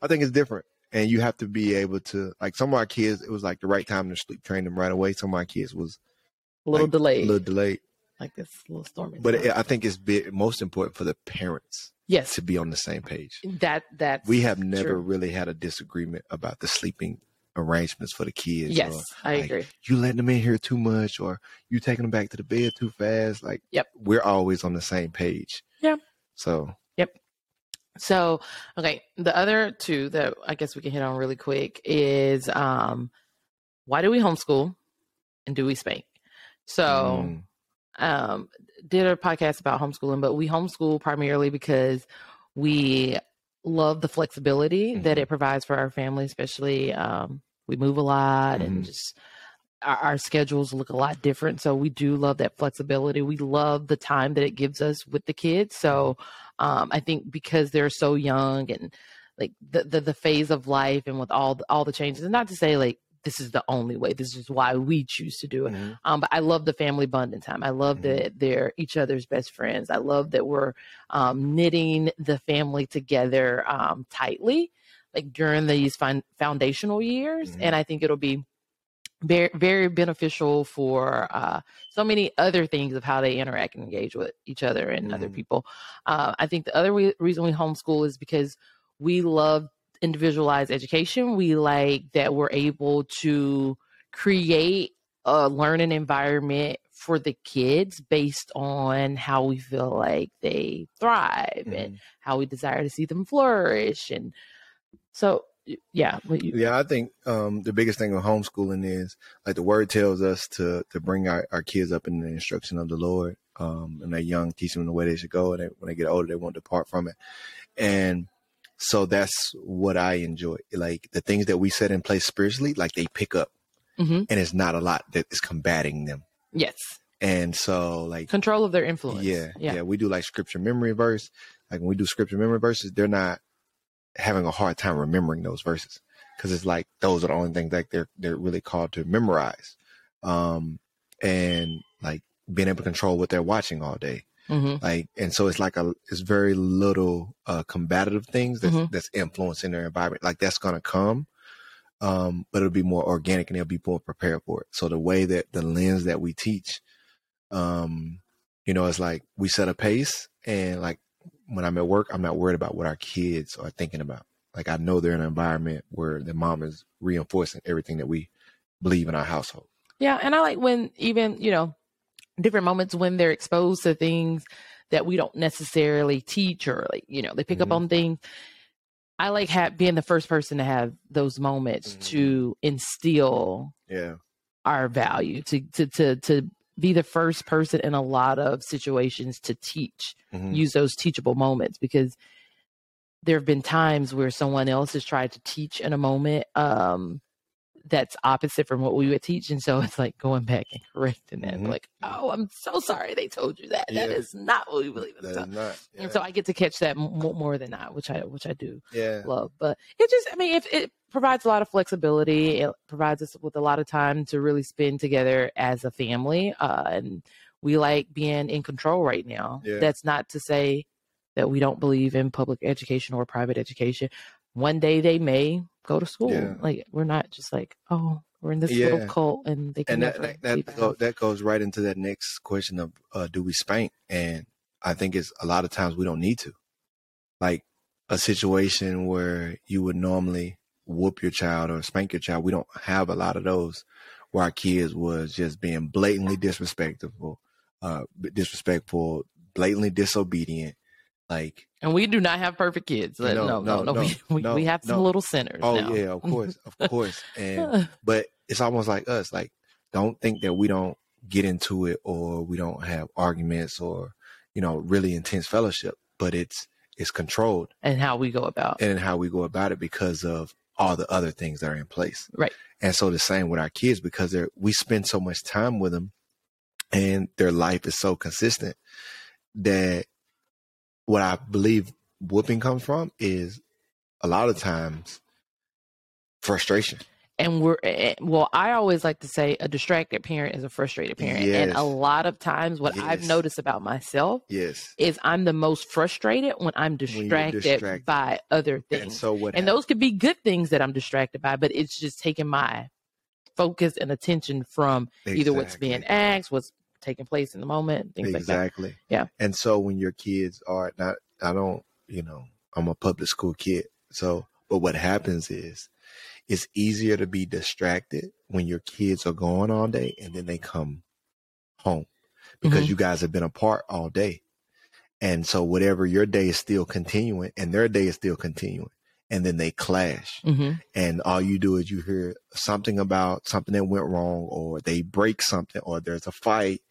I think it's different. And you have to be able to, like, some of our kids, it was like the right time to sleep train them right away. Some of my kids was a little like, delayed, a little delayed, like this little Stormy. But it, I think it's big, most important for the parents, yes, to be on the same page. That that we have never true. really had a disagreement about the sleeping arrangements for the kids. Yes, or, I like, agree. You letting them in here too much, or you taking them back to the bed too fast. Like, yep, we're always on the same page. Yeah. So. Yep. So, okay, the other two that I guess we can hit on really quick is um, why do we homeschool and do we spank? So, mm. um, did a podcast about homeschooling, but we homeschool primarily because we love the flexibility mm. that it provides for our family, especially um, we move a lot mm. and just our, our schedules look a lot different. So we do love that flexibility. We love the time that it gives us with the kids. So Um, I think because they're so young and like the, the, the phase of life and with all the, all the changes, and not to say like, this is the only way, this is why we choose to do it. Mm-hmm. Um, but I love the family bonding time. I love mm-hmm. that they're each other's best friends. I love that we're um, knitting the family together um, tightly, like during these fin- foundational years. Mm-hmm. And I think it'll be very, very beneficial for uh, so many other things of how they interact and engage with each other and mm-hmm. other people. Uh, I think the other re- reason we homeschool is because we love individualized education. We like that we're able to create a learning environment for the kids based on how we feel like they thrive mm-hmm. and how we desire to see them flourish. And so Yeah. You- yeah. I think um, the biggest thing with homeschooling is like the word tells us to to bring our, our kids up in the instruction of the Lord. Um, and they're young, teach them the way they should go. And they, when they get older, they won't depart from it. And so that's what I enjoy. Like the things that we set in place spiritually, like they pick up mm-hmm. and it's not a lot that is combating them. Yes. And so like control of their influence. Yeah. Yeah. yeah we do like scripture memory verse. Like when we do scripture memory verses, they're not having a hard time remembering those verses because it's like those are the only things that they're they're really called to memorize, um and like being able to control what they're watching all day, mm-hmm. like and so it's like a it's very little uh combative things that's, mm-hmm. that's influencing their environment. Like that's gonna come, um but it'll be more organic and they'll be more prepared for it. So the way that the lens that we teach, um you know, it's like we set a pace, and like when I'm at work, I'm not worried about what our kids are thinking about. Like I know they're in an environment where the mom is reinforcing everything that we believe in our household. Yeah. And I like when even, you know, different moments when they're exposed to things that we don't necessarily teach, or like, you know, they pick mm-hmm. up on things. I like ha- being the first person to have those moments mm-hmm. to instill yeah. our value, to, to, to, to, be the first person in a lot of situations to teach, mm-hmm. use those teachable moments, because there have been times where someone else has tried to teach in a moment um, that's opposite from what we would teach. And so it's like going back and correcting that. Mm-hmm. Like, oh, I'm so sorry they told you that. Yeah. That is not what we believe in. That is not, yeah. And so I get to catch that m- more than I, which I, which I do yeah. love. But it just, I mean, if it, provides a lot of flexibility. It provides us with a lot of time to really spend together as a family. Uh, and we like being in control right now. Yeah. That's not to say that we don't believe in public education or private education. One day they may go to school. Yeah. Like we're not just like, oh, we're in this yeah. little cult and they can. And that that, that, go, that goes right into that next question of uh, do we spank? And I think it's a lot of times we don't need to. Like a situation where you would normally whoop your child or spank your child. We don't have a lot of those where our kids was just being blatantly disrespectful, uh, disrespectful, blatantly disobedient. Like, and we do not have perfect kids. No, no, no, no, no, we, no we have some no. little sinners. Oh now. yeah, of course, of course. And but it's almost like us. Like, don't think that we don't get into it or we don't have arguments or, you know, really intense fellowship. But it's it's controlled, and how we go about, and how we go about it because of all the other things that are in place. Right. And so the same with our kids, because they're we spend so much time with them, and their life is so consistent that. What I believe whooping comes from is a lot of times frustration. And we're, well, I always like to say a distracted parent is a frustrated parent. Yes. And a lot of times what yes. I've noticed about myself yes. is I'm the most frustrated when I'm distracted, when distracted. by other things. And, so what and those could be good things that I'm distracted by, but it's just taking my focus and attention from exactly. either what's being asked, what's taking place in the moment, things exactly. like that. Yeah. And so when your kids are not, I don't, you know, I'm a public school kid. So, but what happens is it's easier to be distracted when your kids are gone all day and then they come home because mm-hmm. you guys have been apart all day. And so whatever your day is still continuing and their day is still continuing. And then they clash. Mm-hmm. And all you do is you hear something about something that went wrong, or they break something, or there's a fight.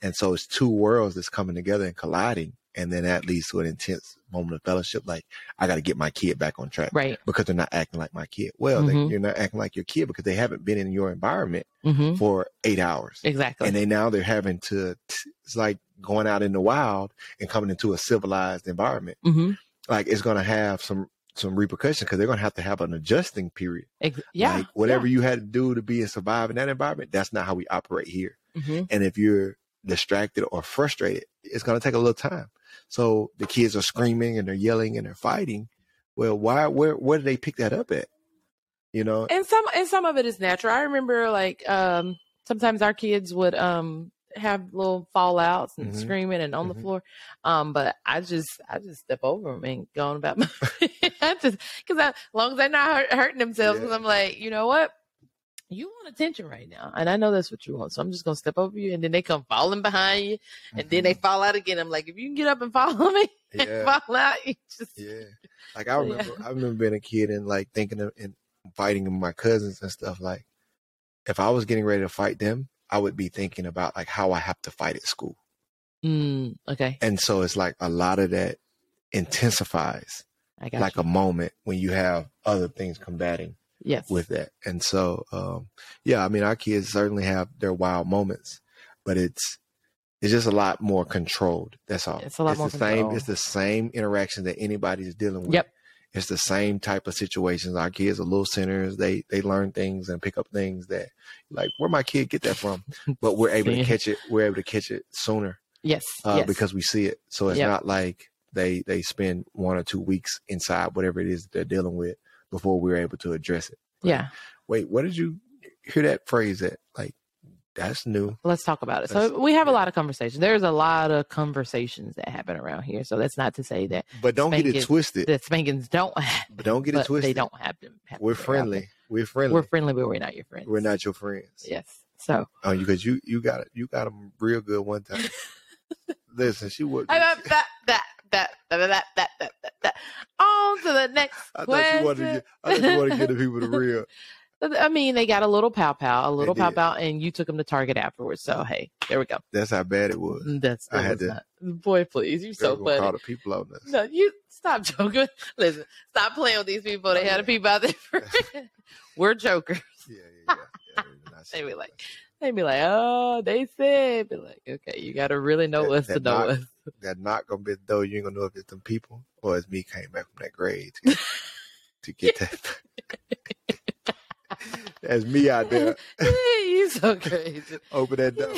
And so it's two worlds that's coming together and colliding. And then that leads to an intense moment of fellowship. Like, I got to get my kid back on track. Right. Because they're not acting like my kid. Well, mm-hmm. they, you're not acting like your kid because they haven't been in your environment mm-hmm. for eight hours. Exactly. And they now they're having to, t- it's like going out in the wild and coming into a civilized environment. Mm-hmm. Like, it's going to have some, some repercussions because they're going to have to have an adjusting period. Yeah. Like whatever yeah. you had to do to be and survive in that environment, that's not how we operate here. Mm-hmm. And if you're distracted or frustrated, it's going to take a little time. So the kids are screaming and they're yelling and they're fighting. Well, why, where, where did they pick that up at? You know? And some, and some of it is natural. I remember like, um, sometimes our kids would, um, have little fallouts and mm-hmm. screaming and on mm-hmm. the floor. Um, but I just, I just step over them and go on about my, I just, cause I, as long as they're not hurt, hurting themselves. Yeah. Cause I'm like, you know what? You want attention right now. And I know that's what you want. So I'm just going to step over you. And then they come falling behind you. And mm-hmm. then they fall out again. I'm like, if you can get up and follow me yeah. and fall out. You just... Yeah. Like I remember, yeah. I remember being a kid and like thinking of, and fighting with my cousins and stuff. Like if I was getting ready to fight them, I would be thinking about like how I have to fight at school. Mm, okay. And so it's like a lot of that intensifies I got like you. a moment when you have other things combating yes. with that. And so, um, yeah, I mean, our kids certainly have their wild moments, but it's, it's just a lot more controlled. That's all. It's a lot it's more the same. It's the same interaction that anybody's dealing with. Yep. It's the same type of situations. Our kids are little sinners. They they learn things and pick up things that, like, where my kid get that from? But we're able to catch it. We're able to catch it sooner. Yes. Uh, yes. Because we see it. So it's yep. not like they they spend one or two weeks inside whatever it is that they're dealing with before we're able to address it. Like, yeah. Wait, where did you hear that phrase at? Like, that's new. Let's talk about it. That's, so we have a lot of conversations. There's a lot of conversations that happen around here. So that's not to say that. But don't spankings, get it twisted. The spankings don't happen. But don't get it twisted. They don't happen. happen we're friendly. We're friendly. We're friendly, but we're not your friends. We're not your friends. Yes. So. Oh, because you, you got it. You got them real good one time. Listen, she would. I love that, that, that, that, that, that, that, that. On to the next I question. Thought you wanted to get, I thought you wanted to get the people the real. I mean, they got a little pow pow, a little pow pow, and you took them to Target afterwards. So hey, there we go. That's how bad it was. That's I had to. Boy, please, you're so funny. Call the people on this. No, you stop joking. Listen, stop playing with these people. They oh, had yeah. to people out there. For We're jokers. Yeah, yeah, yeah. yeah nice they be like, they be like, oh, they said, be like, okay, you got to really know that, us that to knock, know us. That knock gonna be though. You ain't gonna know if it's them people or it's me came back from that grade to, to get that. That's me out there. You so crazy. Open that door.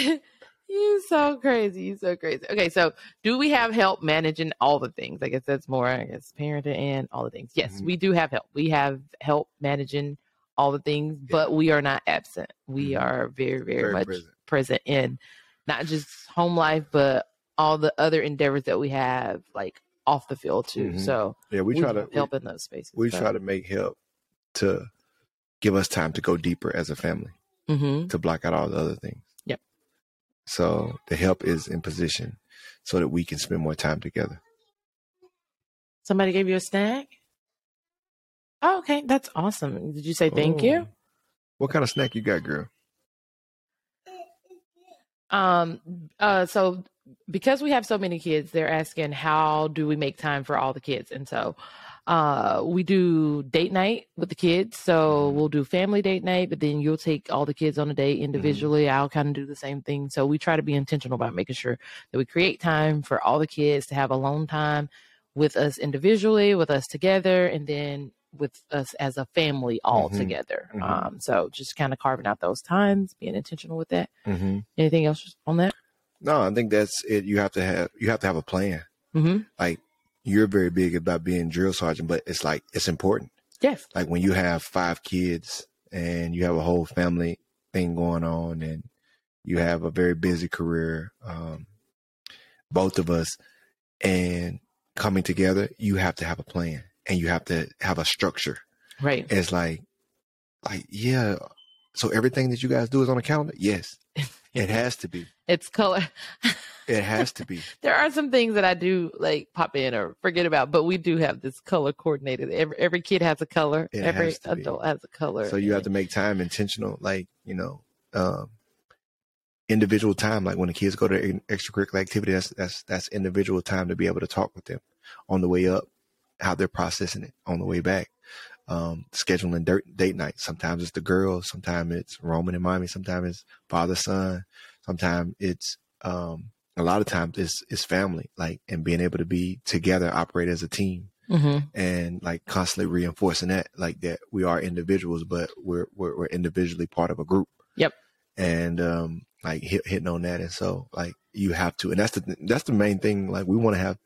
You so crazy. You so crazy. Okay, so do we have help managing all the things? I guess that's more, I guess, parenting and all the things. Yes, mm-hmm. we do have help. We have help managing all the things, yeah. but we are not absent. We mm-hmm. are very, very, very much present. present in not just home life, but all the other endeavors that we have, like off the field too. Mm-hmm. So yeah, we try to help we, in those spaces. We so. try to make help to give us time to go deeper as a family, mm-hmm. to block out all the other things. Yep. So the help is in position so that we can spend more time together. Somebody gave you a snack? Oh, okay. That's awesome. Did you say thank Ooh. you? What kind of snack you got, girl? Um. Uh. So because we have so many kids, they're asking, how do we make time for all the kids? And so uh, we do date night with the kids. So we'll do family date night, but then you'll take all the kids on a date individually. Mm-hmm. I'll kind of do the same thing. So we try to be intentional about making sure that we create time for all the kids to have alone time with us individually, with us together, and then with us as a family all mm-hmm. together. Mm-hmm. Um, so just kind of carving out those times, being intentional with that. Mm-hmm. Anything else on that? No, I think that's it. You have to have, you have to have a plan. Mm-hmm. Like, you're very big about being drill sergeant, but it's like, it's important. Yes. Like when you have five kids and you have a whole family thing going on and you have a very busy career, um, both of us, and coming together, you have to have a plan. And you have to have a structure. Right. It's like, like, yeah. So everything that you guys do is on a calendar? Yes. It has to be. It's color. It has to be. There are some things that I do like pop in or forget about, but we do have this color coordinated. Every, every kid has a color. It every has adult be. has a color. So you and have to make time intentional, like, you know, um, individual time. Like when the kids go to extracurricular activity, that's, that's, that's individual time to be able to talk with them on the way up, how they're processing it on the way back. Um, scheduling date, date night. Sometimes it's the girls. Sometimes it's Roman and mommy. Sometimes it's father, son. Sometimes it's, um, a lot of times it's, it's family, like, and being able to be together, operate as a team, mm-hmm. and like constantly reinforcing that, like that we are individuals, but we're, we're, we're individually part of a group. Yep. And, um, like hit, hitting on that. And so like you have to, and that's the, that's the main thing. Like we want to have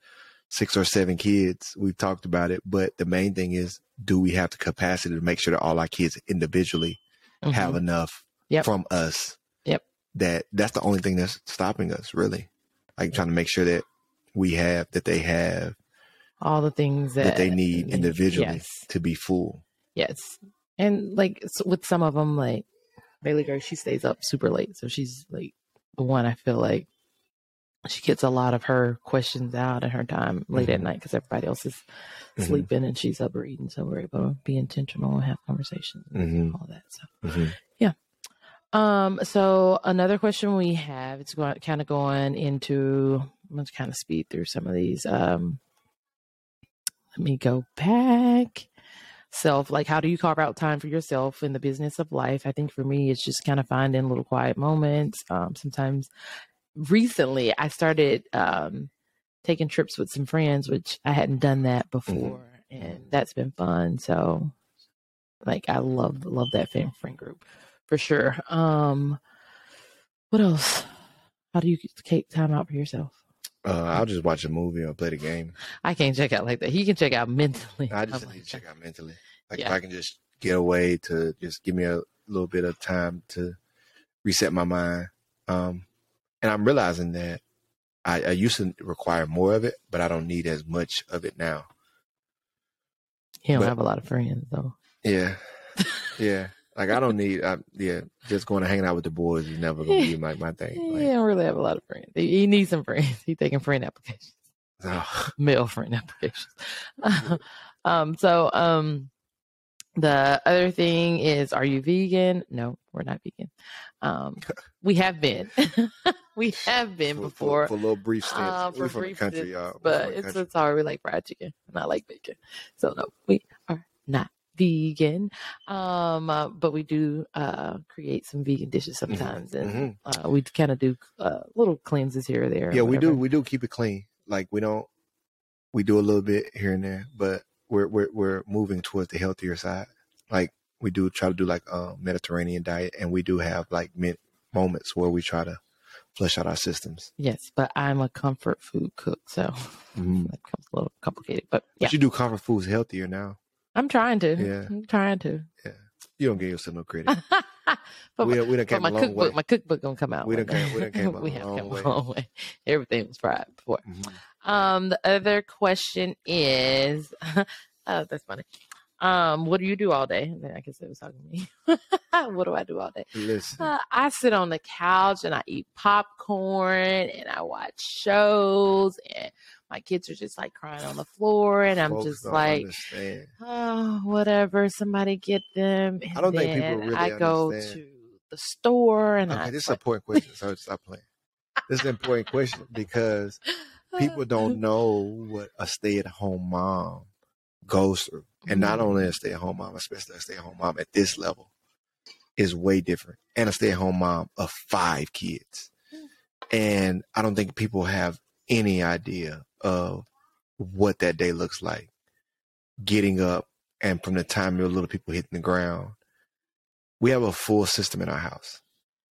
six or seven kids. We've talked about it, but the main thing is, do we have the capacity to make sure that all our kids individually mm-hmm. have enough yep. from us? Yep. That that's the only thing that's stopping us, really. Like trying to make sure that we have, that they have all the things that, that they need individually yes. to be full. Yes. And like so with some of them, like Bailey girl, she stays up super late. So she's like the one I feel like she gets a lot of her questions out at her time late mm-hmm. at night because everybody else is sleeping mm-hmm. and she's up or eating. So we're able to be intentional and have conversations and mm-hmm. all that. So, mm-hmm. yeah. Um. So another question we have, it's going kind of going into, I'm going to kind of speed through some of these. Um. Let me go back. Self, like how do you carve out time for yourself in the business of life? I think for me, it's just kind of finding little quiet moments. Um. Sometimes recently I started um taking trips with some friends, which I hadn't done that before, mm-hmm. and that's been fun. So like I love love that fan friend group for sure. Um what else? How do you take time out for yourself? uh I'll just watch a movie or play the game. I can't check out like that. He can check out mentally. I just I'm need like, to check out mentally, like yeah. if I can just get away to just give me a little bit of time to reset my mind. um And I'm realizing that I, I used to require more of it, but I don't need as much of it now. He don't but, have a lot of friends, though. Yeah. Yeah. Like, I don't need, I, yeah, just going to hang out with the boys is never going to be my, my thing. Like, he don't really have a lot of friends. He, he needs some friends. He's taking friend applications. Oh. Male friend applications. um. So um, the other thing is, are you vegan? No, we're not vegan. Um, we have been. We have been for, before. For, for a little brief stint. Uh, for from brief the country, stint, y'all. But it's, country. It's all we like fried chicken, and I like bacon. So, no, we are not vegan. Um, uh, but we do uh, create some vegan dishes sometimes, mm-hmm. and mm-hmm. Uh, we kind of do uh, little cleanses here or there. Yeah, or we do. We do keep it clean. Like, we don't, we do a little bit here and there, but we're we're, we're moving towards the healthier side. Like, we do try to do like a Mediterranean diet, and we do have like moments where we try to flush out our systems. Yes, but I'm a comfort food cook, so mm-hmm. that becomes a little complicated. But, yeah. But you do comfort foods healthier now. I'm trying to. Yeah, I'm trying to. Yeah, you don't give yourself no credit. But we, we done came but my a long cookbook, way. My cookbook gonna come out. We done came. We done came a we long, long, way. long way. Everything was fried before. Mm-hmm. Um, the other question is, oh, that's funny. Um, what do you do all day? I guess it was talking to me. What do I do all day? Listen. Uh, I sit on the couch and I eat popcorn and I watch shows and my kids are just like crying on the floor and I'm Folks just like, understand. oh, whatever. Somebody get them. And I don't think people really I go understand. to the store and okay, I. This is an important question. So stop playing. This is an important question because people don't know what a stay-at-home mom goes through. And not only a stay-at-home mom, especially a stay-at-home mom at this level, is way different. And a stay-at-home mom of five kids. And I don't think people have any idea of what that day looks like. Getting up and from the time your little people hitting the ground. We have a full system in our house.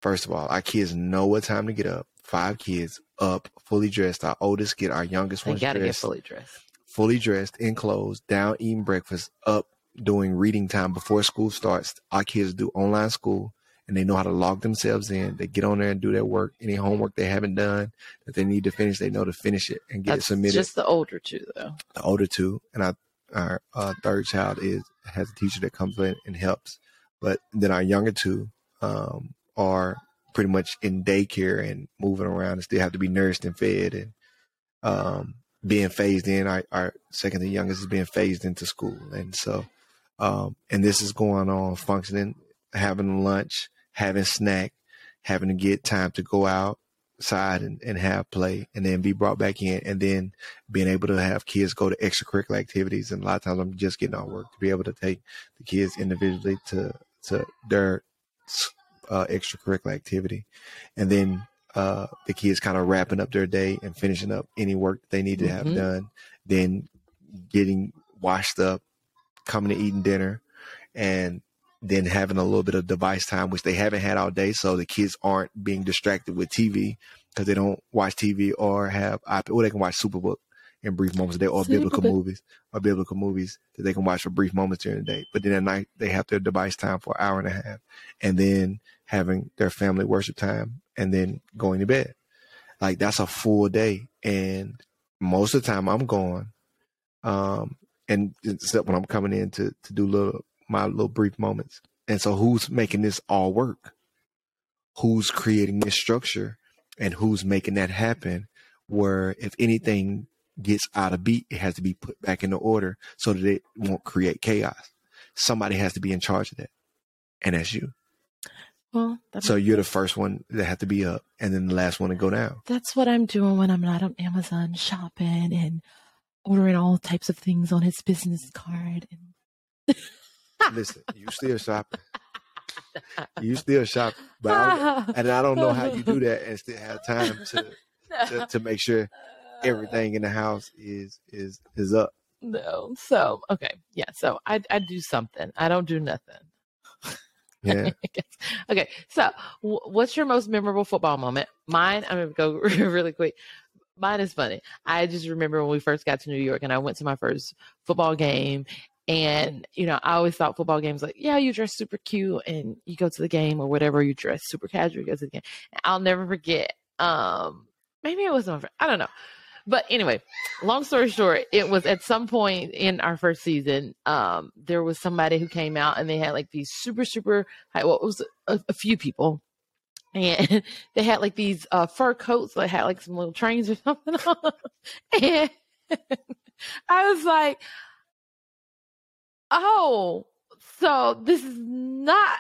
First of all, our kids know what time to get up. Five kids up, fully dressed. Our oldest kid, our youngest one. They gotta dressed. get fully dressed. Fully dressed, in clothes, down eating breakfast, up doing reading time before school starts. Our kids do online school and they know how to log themselves in. They get on there and do their work. Any homework they haven't done that they need to finish, they know to finish it and get That's it submitted. Just the older two, though. The older two. And our, our uh, third child is has a teacher that comes in and helps. But then our younger two um, are pretty much in daycare and moving around and still have to be nourished and fed and um being phased in. Our, our second to youngest is being phased into school. And so, um, and this is going on, functioning, having lunch, having snack, having to get time to go outside and, and have play and then be brought back in and then being able to have kids go to extracurricular activities. And a lot of times I'm just getting on work to be able to take the kids individually to, to their uh, extracurricular activity. And then Uh, the kids kind of wrapping up their day and finishing up any work they need to have mm-hmm. done, then getting washed up, coming to eating dinner, and then having a little bit of device time, which they haven't had all day. So the kids aren't being distracted with T V because they don't watch T V or have iPad, or they can watch Superbook in brief moments of the day, or Superbook. biblical movies or biblical movies that they can watch for brief moments during the day. But then at night they have their device time for an hour and a half and then having their family worship time. And then going to bed. Like, that's a full day. And most of the time I'm gone. Um, and except when I'm coming in to, to do little, my little brief moments. And so who's making this all work? Who's creating this structure and who's making that happen? Where if anything gets out of beat, it has to be put back into order so that it won't create chaos. Somebody has to be in charge of that. And that's you. Well, so you're the first one that have to be up and then the last one to go down. That's what I'm doing when I'm not on Amazon shopping and ordering all types of things on his business card. And listen, you still shopping. You still shopping. But I and I don't know how you do that and still have time to, to, to make sure everything in the house is, is, is up. No. So, okay. Yeah. So I, I do something. I don't do nothing. Yeah. Okay. So w- what's your most memorable football moment? Mine, I'm going to go really quick. Mine is funny. I just remember when we first got to New York and I went to my first football game and, you know, I always thought football games like, yeah, you dress super cute and you go to the game or whatever, you dress super casual, you go to the game. And I'll never forget. Um, maybe it wasn't my friend. I don't know. But anyway, long story short, it was at some point in our first season, um, there was somebody who came out and they had like these super, super high, well, it was a, a few people. And they had like these uh, fur coats that had like some little trains or something on them. And I was like, oh, so this is not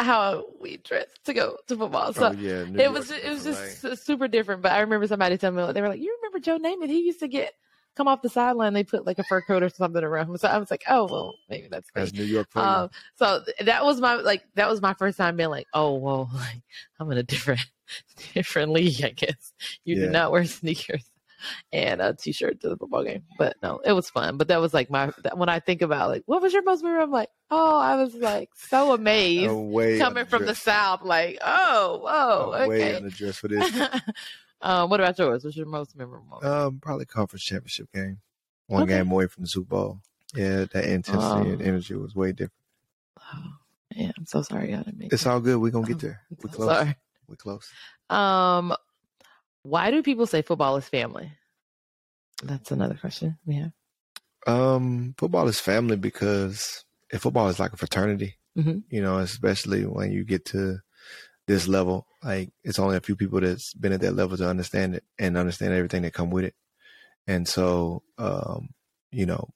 how we dressed to go to football. So oh, yeah, it York was it was just right. super different. But I remember somebody telling me, they were like, you remember Joe Namath? He used to get come off the sideline. They put like a fur coat or something around him. So I was like, oh, well, maybe that's, that's New York. Um, so that was my, like, that was my first time being like, oh, whoa, like I'm in a different, different league, I guess. You yeah. do not wear sneakers and a t-shirt to the football game. But no, it was fun. But that was like my, that, when I think about like, what was your most memorable? I'm like, oh, I was like so amazed coming from the South. Like, oh, whoa. I'm okay. Way in the dress for this. um, what about yours? What's your most memorable moment? Um, probably conference championship game. One okay. game away from the Super Bowl. Yeah, that intensity um, and energy was way different. Oh, yeah, I'm so sorry. I didn't make it's it. all good. We're going to get there. We're close. Sorry. We're close. Um, Why do people say football is family? That's another question we have. Um, football is family because football is like a fraternity, mm-hmm. you know, especially when you get to this level. Like, it's only a few people that's been at that level to understand it and understand everything that come with it. And so, um, you know,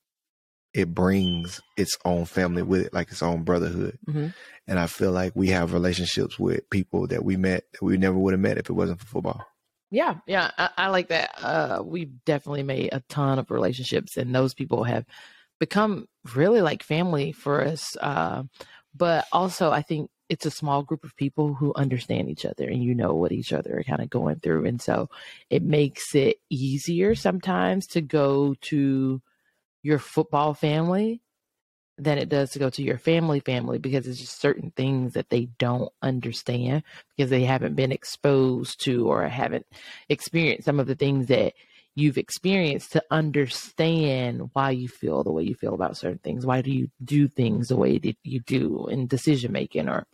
it brings its own family with it, like its own brotherhood. Mm-hmm. And I feel like we have relationships with people that we met that we never would have met if it wasn't for football. Yeah, yeah, I, I like that. Uh, we've definitely made a ton of relationships, and those people have become really like family for us. Uh, but also, I think it's a small group of people who understand each other, and you know what each other are kind of going through. And so it makes it easier sometimes to go to your football family than it does to go to your family family, because it's just certain things that they don't understand because they haven't been exposed to or haven't experienced some of the things that you've experienced to understand why you feel the way you feel about certain things. Why do you do things the way that you do in decision making, or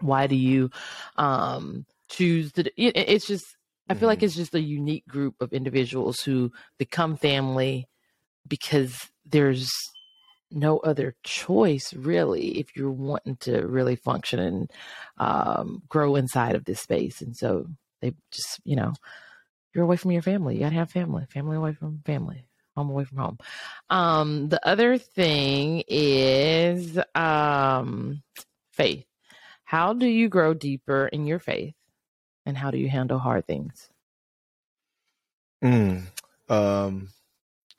why do you um, choose to, it, it's just, I feel mm-hmm. like it's just a unique group of individuals who become family because there's no other choice, really, if you're wanting to really function and um, grow inside of this space. And so they just, you know, you're away from your family. You got to have family, family away from family, home away from home. Um, the other thing is um, faith. How do you grow deeper in your faith, and how do you handle hard things? Mm, um,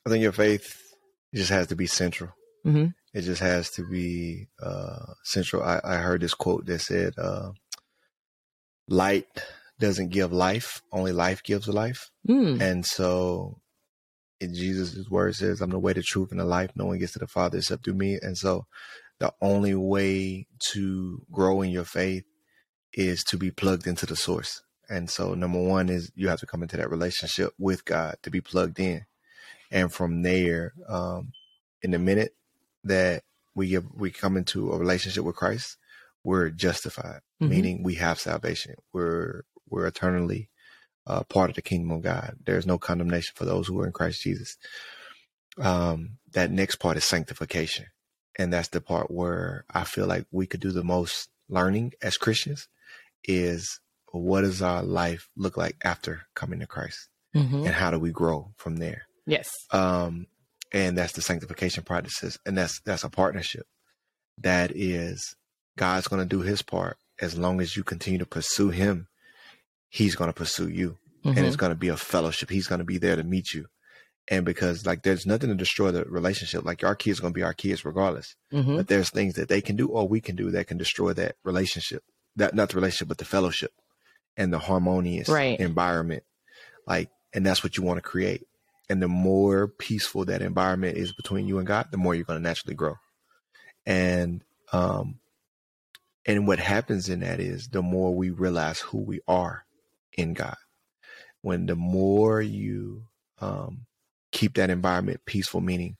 I think your faith just has to be central. Mm-hmm. It just has to be uh, central. I, I heard this quote that said, uh, light doesn't give life, only life gives life. Mm. And so in Jesus' word says, I'm the way, the truth, and the life. No one gets to the Father except through me. And so the only way to grow in your faith is to be plugged into the source. And so number one is you have to come into that relationship with God to be plugged in. And from there, um, in the minute that we give, we come into a relationship with Christ, we're justified, mm-hmm. meaning we have salvation. We're we're eternally uh, part of the kingdom of God. There's no condemnation for those who are in Christ Jesus. Um, that next part is sanctification. And that's the part where I feel like we could do the most learning as Christians, is what does our life look like after coming to Christ? Mm-hmm. And how do we grow from there? Yes. Um, and that's the sanctification process. And that's, that's a partnership. That is, God's going to do his part. As long as you continue to pursue him, he's going to pursue you, mm-hmm. and it's going to be a fellowship. He's going to be there to meet you. And because, like, there's nothing to destroy the relationship. Like, our kids are going to be our kids regardless, mm-hmm. but there's things that they can do or we can do that can destroy that relationship, that not the relationship, but the fellowship and the harmonious right. environment. Like, and that's what you want to create. And the more peaceful that environment is between you and God, the more you're going to naturally grow. And, um, and what happens in that is the more we realize who we are in God. When the more you, um, keep that environment peaceful, meaning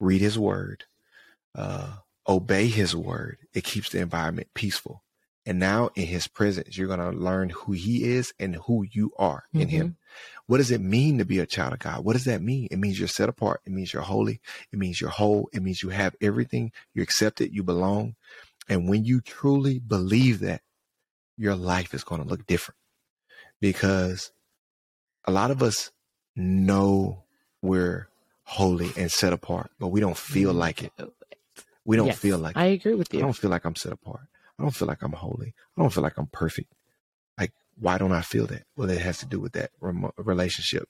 read his word, uh, obey his word, it keeps the environment peaceful. And now in his presence, you're going to learn who he is and who you are in mm-hmm. him. What does it mean to be a child of God? What does that mean? It means you're set apart. It means you're holy. It means you're whole. It means you have everything. You're accepted. You belong. And when you truly believe that, your life is going to look different, because a lot of us know we're holy and set apart, but we don't feel like it. We don't yes, feel like I it. agree with you. I don't feel like I'm set apart. I don't feel like I'm holy. I don't feel like I'm perfect. Like, why don't I feel that? Well, it has to do with that rem- relationship.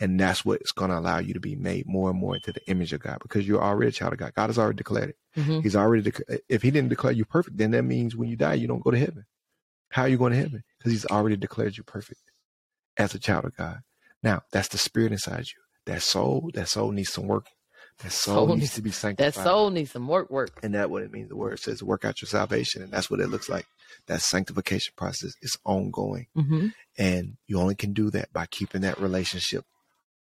And that's what's going to allow you to be made more and more into the image of God, because you're already a child of God. God has already declared it. Mm-hmm. He's already, de- if he didn't declare you perfect, then that means when you die, you don't go to heaven. How are you going to heaven? Because he's already declared you perfect as a child of God. Now, that's the spirit inside you. That soul, that soul needs some work. That soul, soul needs to be sanctified. That soul needs some work, work. And that's what it means. The word says, work out your salvation. And that's what it looks like. That sanctification process is ongoing. Mm-hmm. And you only can do that by keeping that relationship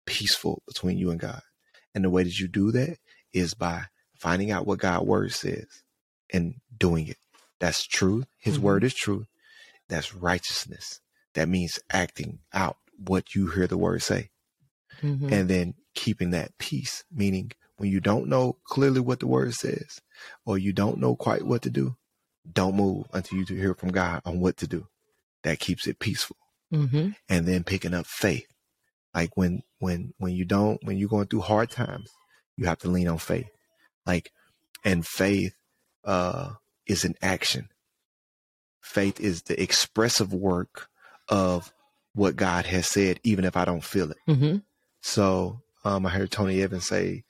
peaceful between you and God. And the way that you do that is by finding out what God's word says and doing it. That's truth. His mm-hmm. word is truth. That's righteousness. That means acting out what you hear the word say. Mm-hmm. And then keeping that peace, meaning when you don't know clearly what the word says, or you don't know quite what to do, don't move until you hear from God on what to do. That keeps it peaceful. Mm-hmm. And then picking up faith. Like when, when, when you don't, when you're going through hard times, you have to lean on faith. Like, and faith uh, is an action. Faith is the expressive work of what God has said, even if I don't feel it. Mm-hmm. So um, I heard Tony Evans say,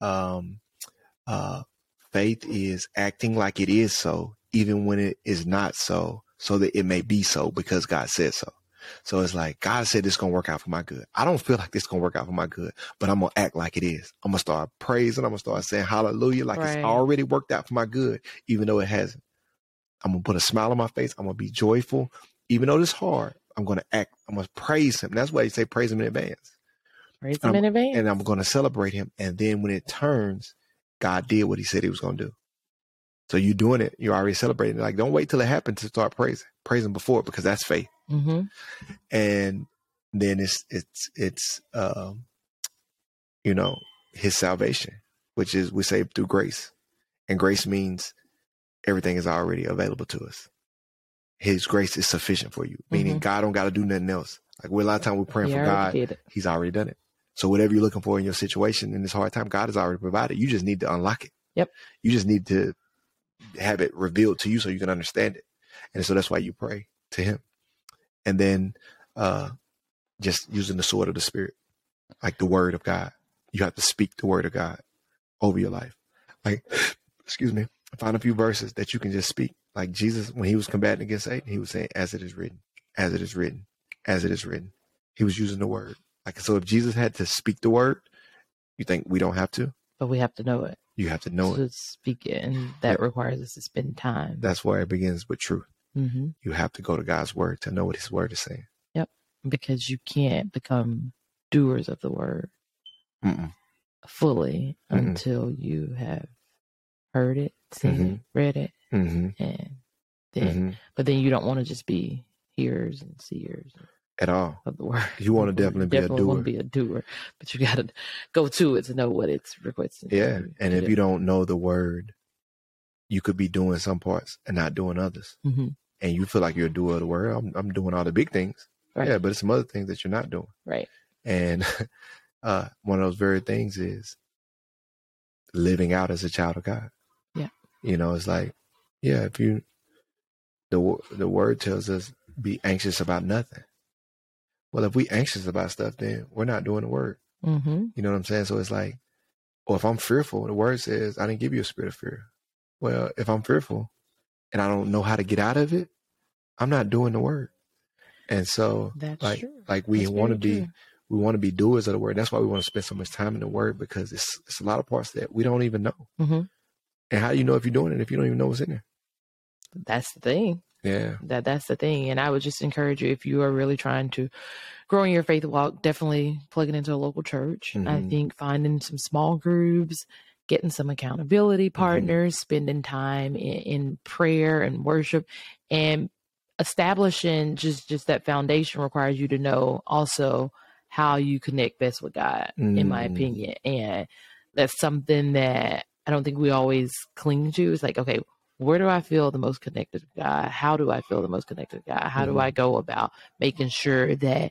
um, uh, faith is acting like it is so, even when it is not so, so that it may be so because God said so. So it's like, God said this is going to work out for my good. I don't feel like this is going to work out for my good, but I'm going to act like it is. I'm going to start praising. I'm going to start saying hallelujah, like right. It's already worked out for my good, even though it hasn't. I'm going to put a smile on my face. I'm going to be joyful. Even though it's hard, I'm going to act. I'm going to praise him. That's why you say praise him in advance. Praise him in advance. And I'm going to celebrate him. And then when it turns, God did what he said he was going to do. So you're doing it. You're already celebrating. Like, don't wait till it happens to start praising. Praise him before it, because that's faith. Mm-hmm. And then it's, it's, it's, um, you know, his salvation, which is, we say, through grace. And grace means everything is already available to us. His grace is sufficient for you, meaning mm-hmm. God don't got to do nothing else. Like, we a lot of time we're praying he for God. He's already done it. So whatever you're looking for in your situation in this hard time, God has already provided. You just need to unlock it. Yep. You just need to have it revealed to you so you can understand it. And so that's why you pray to him. And then uh, just using the sword of the spirit, like the word of God. You have to speak the word of God over your life. Like, excuse me, find a few verses that you can just speak. Like Jesus, when he was combating against Satan, he was saying, as it is written, as it is written, as it is written. He was using the word. Like, so if Jesus had to speak the word, you think we don't have to? But we have to know it. You have to know so it. Speak it. And that yeah. requires us to spend time. That's why it begins with truth. Mm-hmm. You have to go to God's word to know what his word is saying. Yep. Because you can't become doers of the word Mm-mm. fully Mm-mm. until you have heard it, seen mm-hmm. it, read it. Mm-hmm. And then, mm-hmm. but then you don't want to just be hearers and seers at all of the word. You want to definitely be definitely a doer. Want to be a doer, but you got to go to it to know what it's requesting. Yeah. To, and to if do. You don't know the word, you could be doing some parts and not doing others. Mm-hmm. And you feel like you're a doer of the word. I'm, I'm doing all the big things. Right. Yeah, but it's some other things that you're not doing. Right. And uh, one of those very things is living out as a child of God. Yeah. You know, it's like, yeah, if you, the, the word tells us be anxious about nothing. Well, if we anxious about stuff, then we're not doing the word. Mm-hmm. You know what I'm saying? So it's like, or if I'm fearful, the word says, I didn't give you a spirit of fear. Well, if I'm fearful and I don't know how to get out of it, I'm not doing the word. And so that's like, true. Like we want to be, true. we want to be doers of the word. That's why we want to spend so much time in the word, because it's, it's a lot of parts that we don't even know. Mm-hmm. And how do you know if you're doing it, if you don't even know what's in there? That's the thing. Yeah. That that's the thing. And I would just encourage you, if you are really trying to grow in your faith walk, definitely plugging into a local church. Mm-hmm. I think finding some small groups, getting some accountability partners, mm-hmm. spending time in, in prayer and worship, and establishing just, just that foundation requires you to know also how you connect best with God, mm-hmm. in my opinion. And that's something that I don't think we always cling to. It's like, okay, where do I feel the most connected with God? How do I feel the most connected with God? How mm-hmm. do I go about making sure that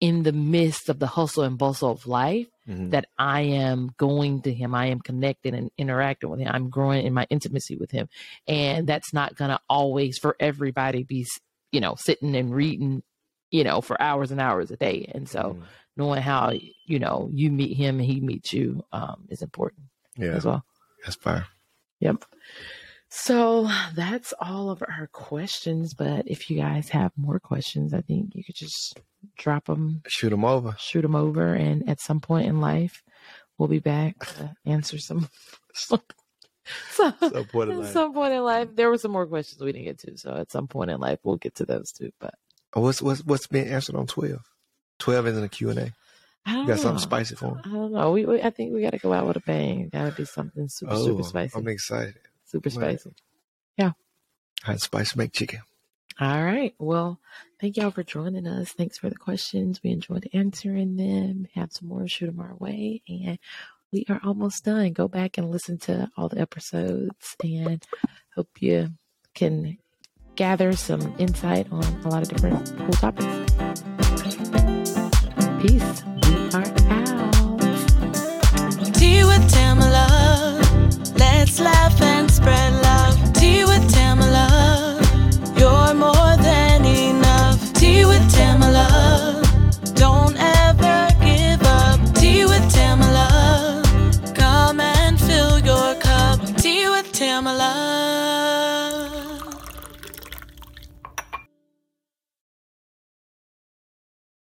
in the midst of the hustle and bustle of life, mm-hmm. that I am going to him, I am connected and interacting with him, I'm growing in my intimacy with him. And that's not going to always for everybody be, you know, sitting and reading, you know, for hours and hours a day. And so mm-hmm. knowing how, you know, you meet him and he meets you um, is important yeah. as well. That's fire. Yep. So that's all of our questions. But if you guys have more questions, I think you could just drop them. Shoot them over. Shoot them over. And at some point in life, we'll be back to answer some. some, some, some point in life. Some point in life. There were some more questions we didn't get to. So at some point in life, we'll get to those too. But what's what's what's being answered on twelve? twelve isn't a Q and A. I don't you got know. Something spicy for me? I don't know. We, we I think we got to go out with a bang. Got to be something super, oh, super spicy. I'm excited. Super spicy. Yeah. Hot spice make chicken. All right. Well, thank y'all for joining us. Thanks for the questions. We enjoyed answering them. Have some more, shoot them our way. And we are almost done. Go back and listen to all the episodes, and hope you can gather some insight on a lot of different cool topics. Peace.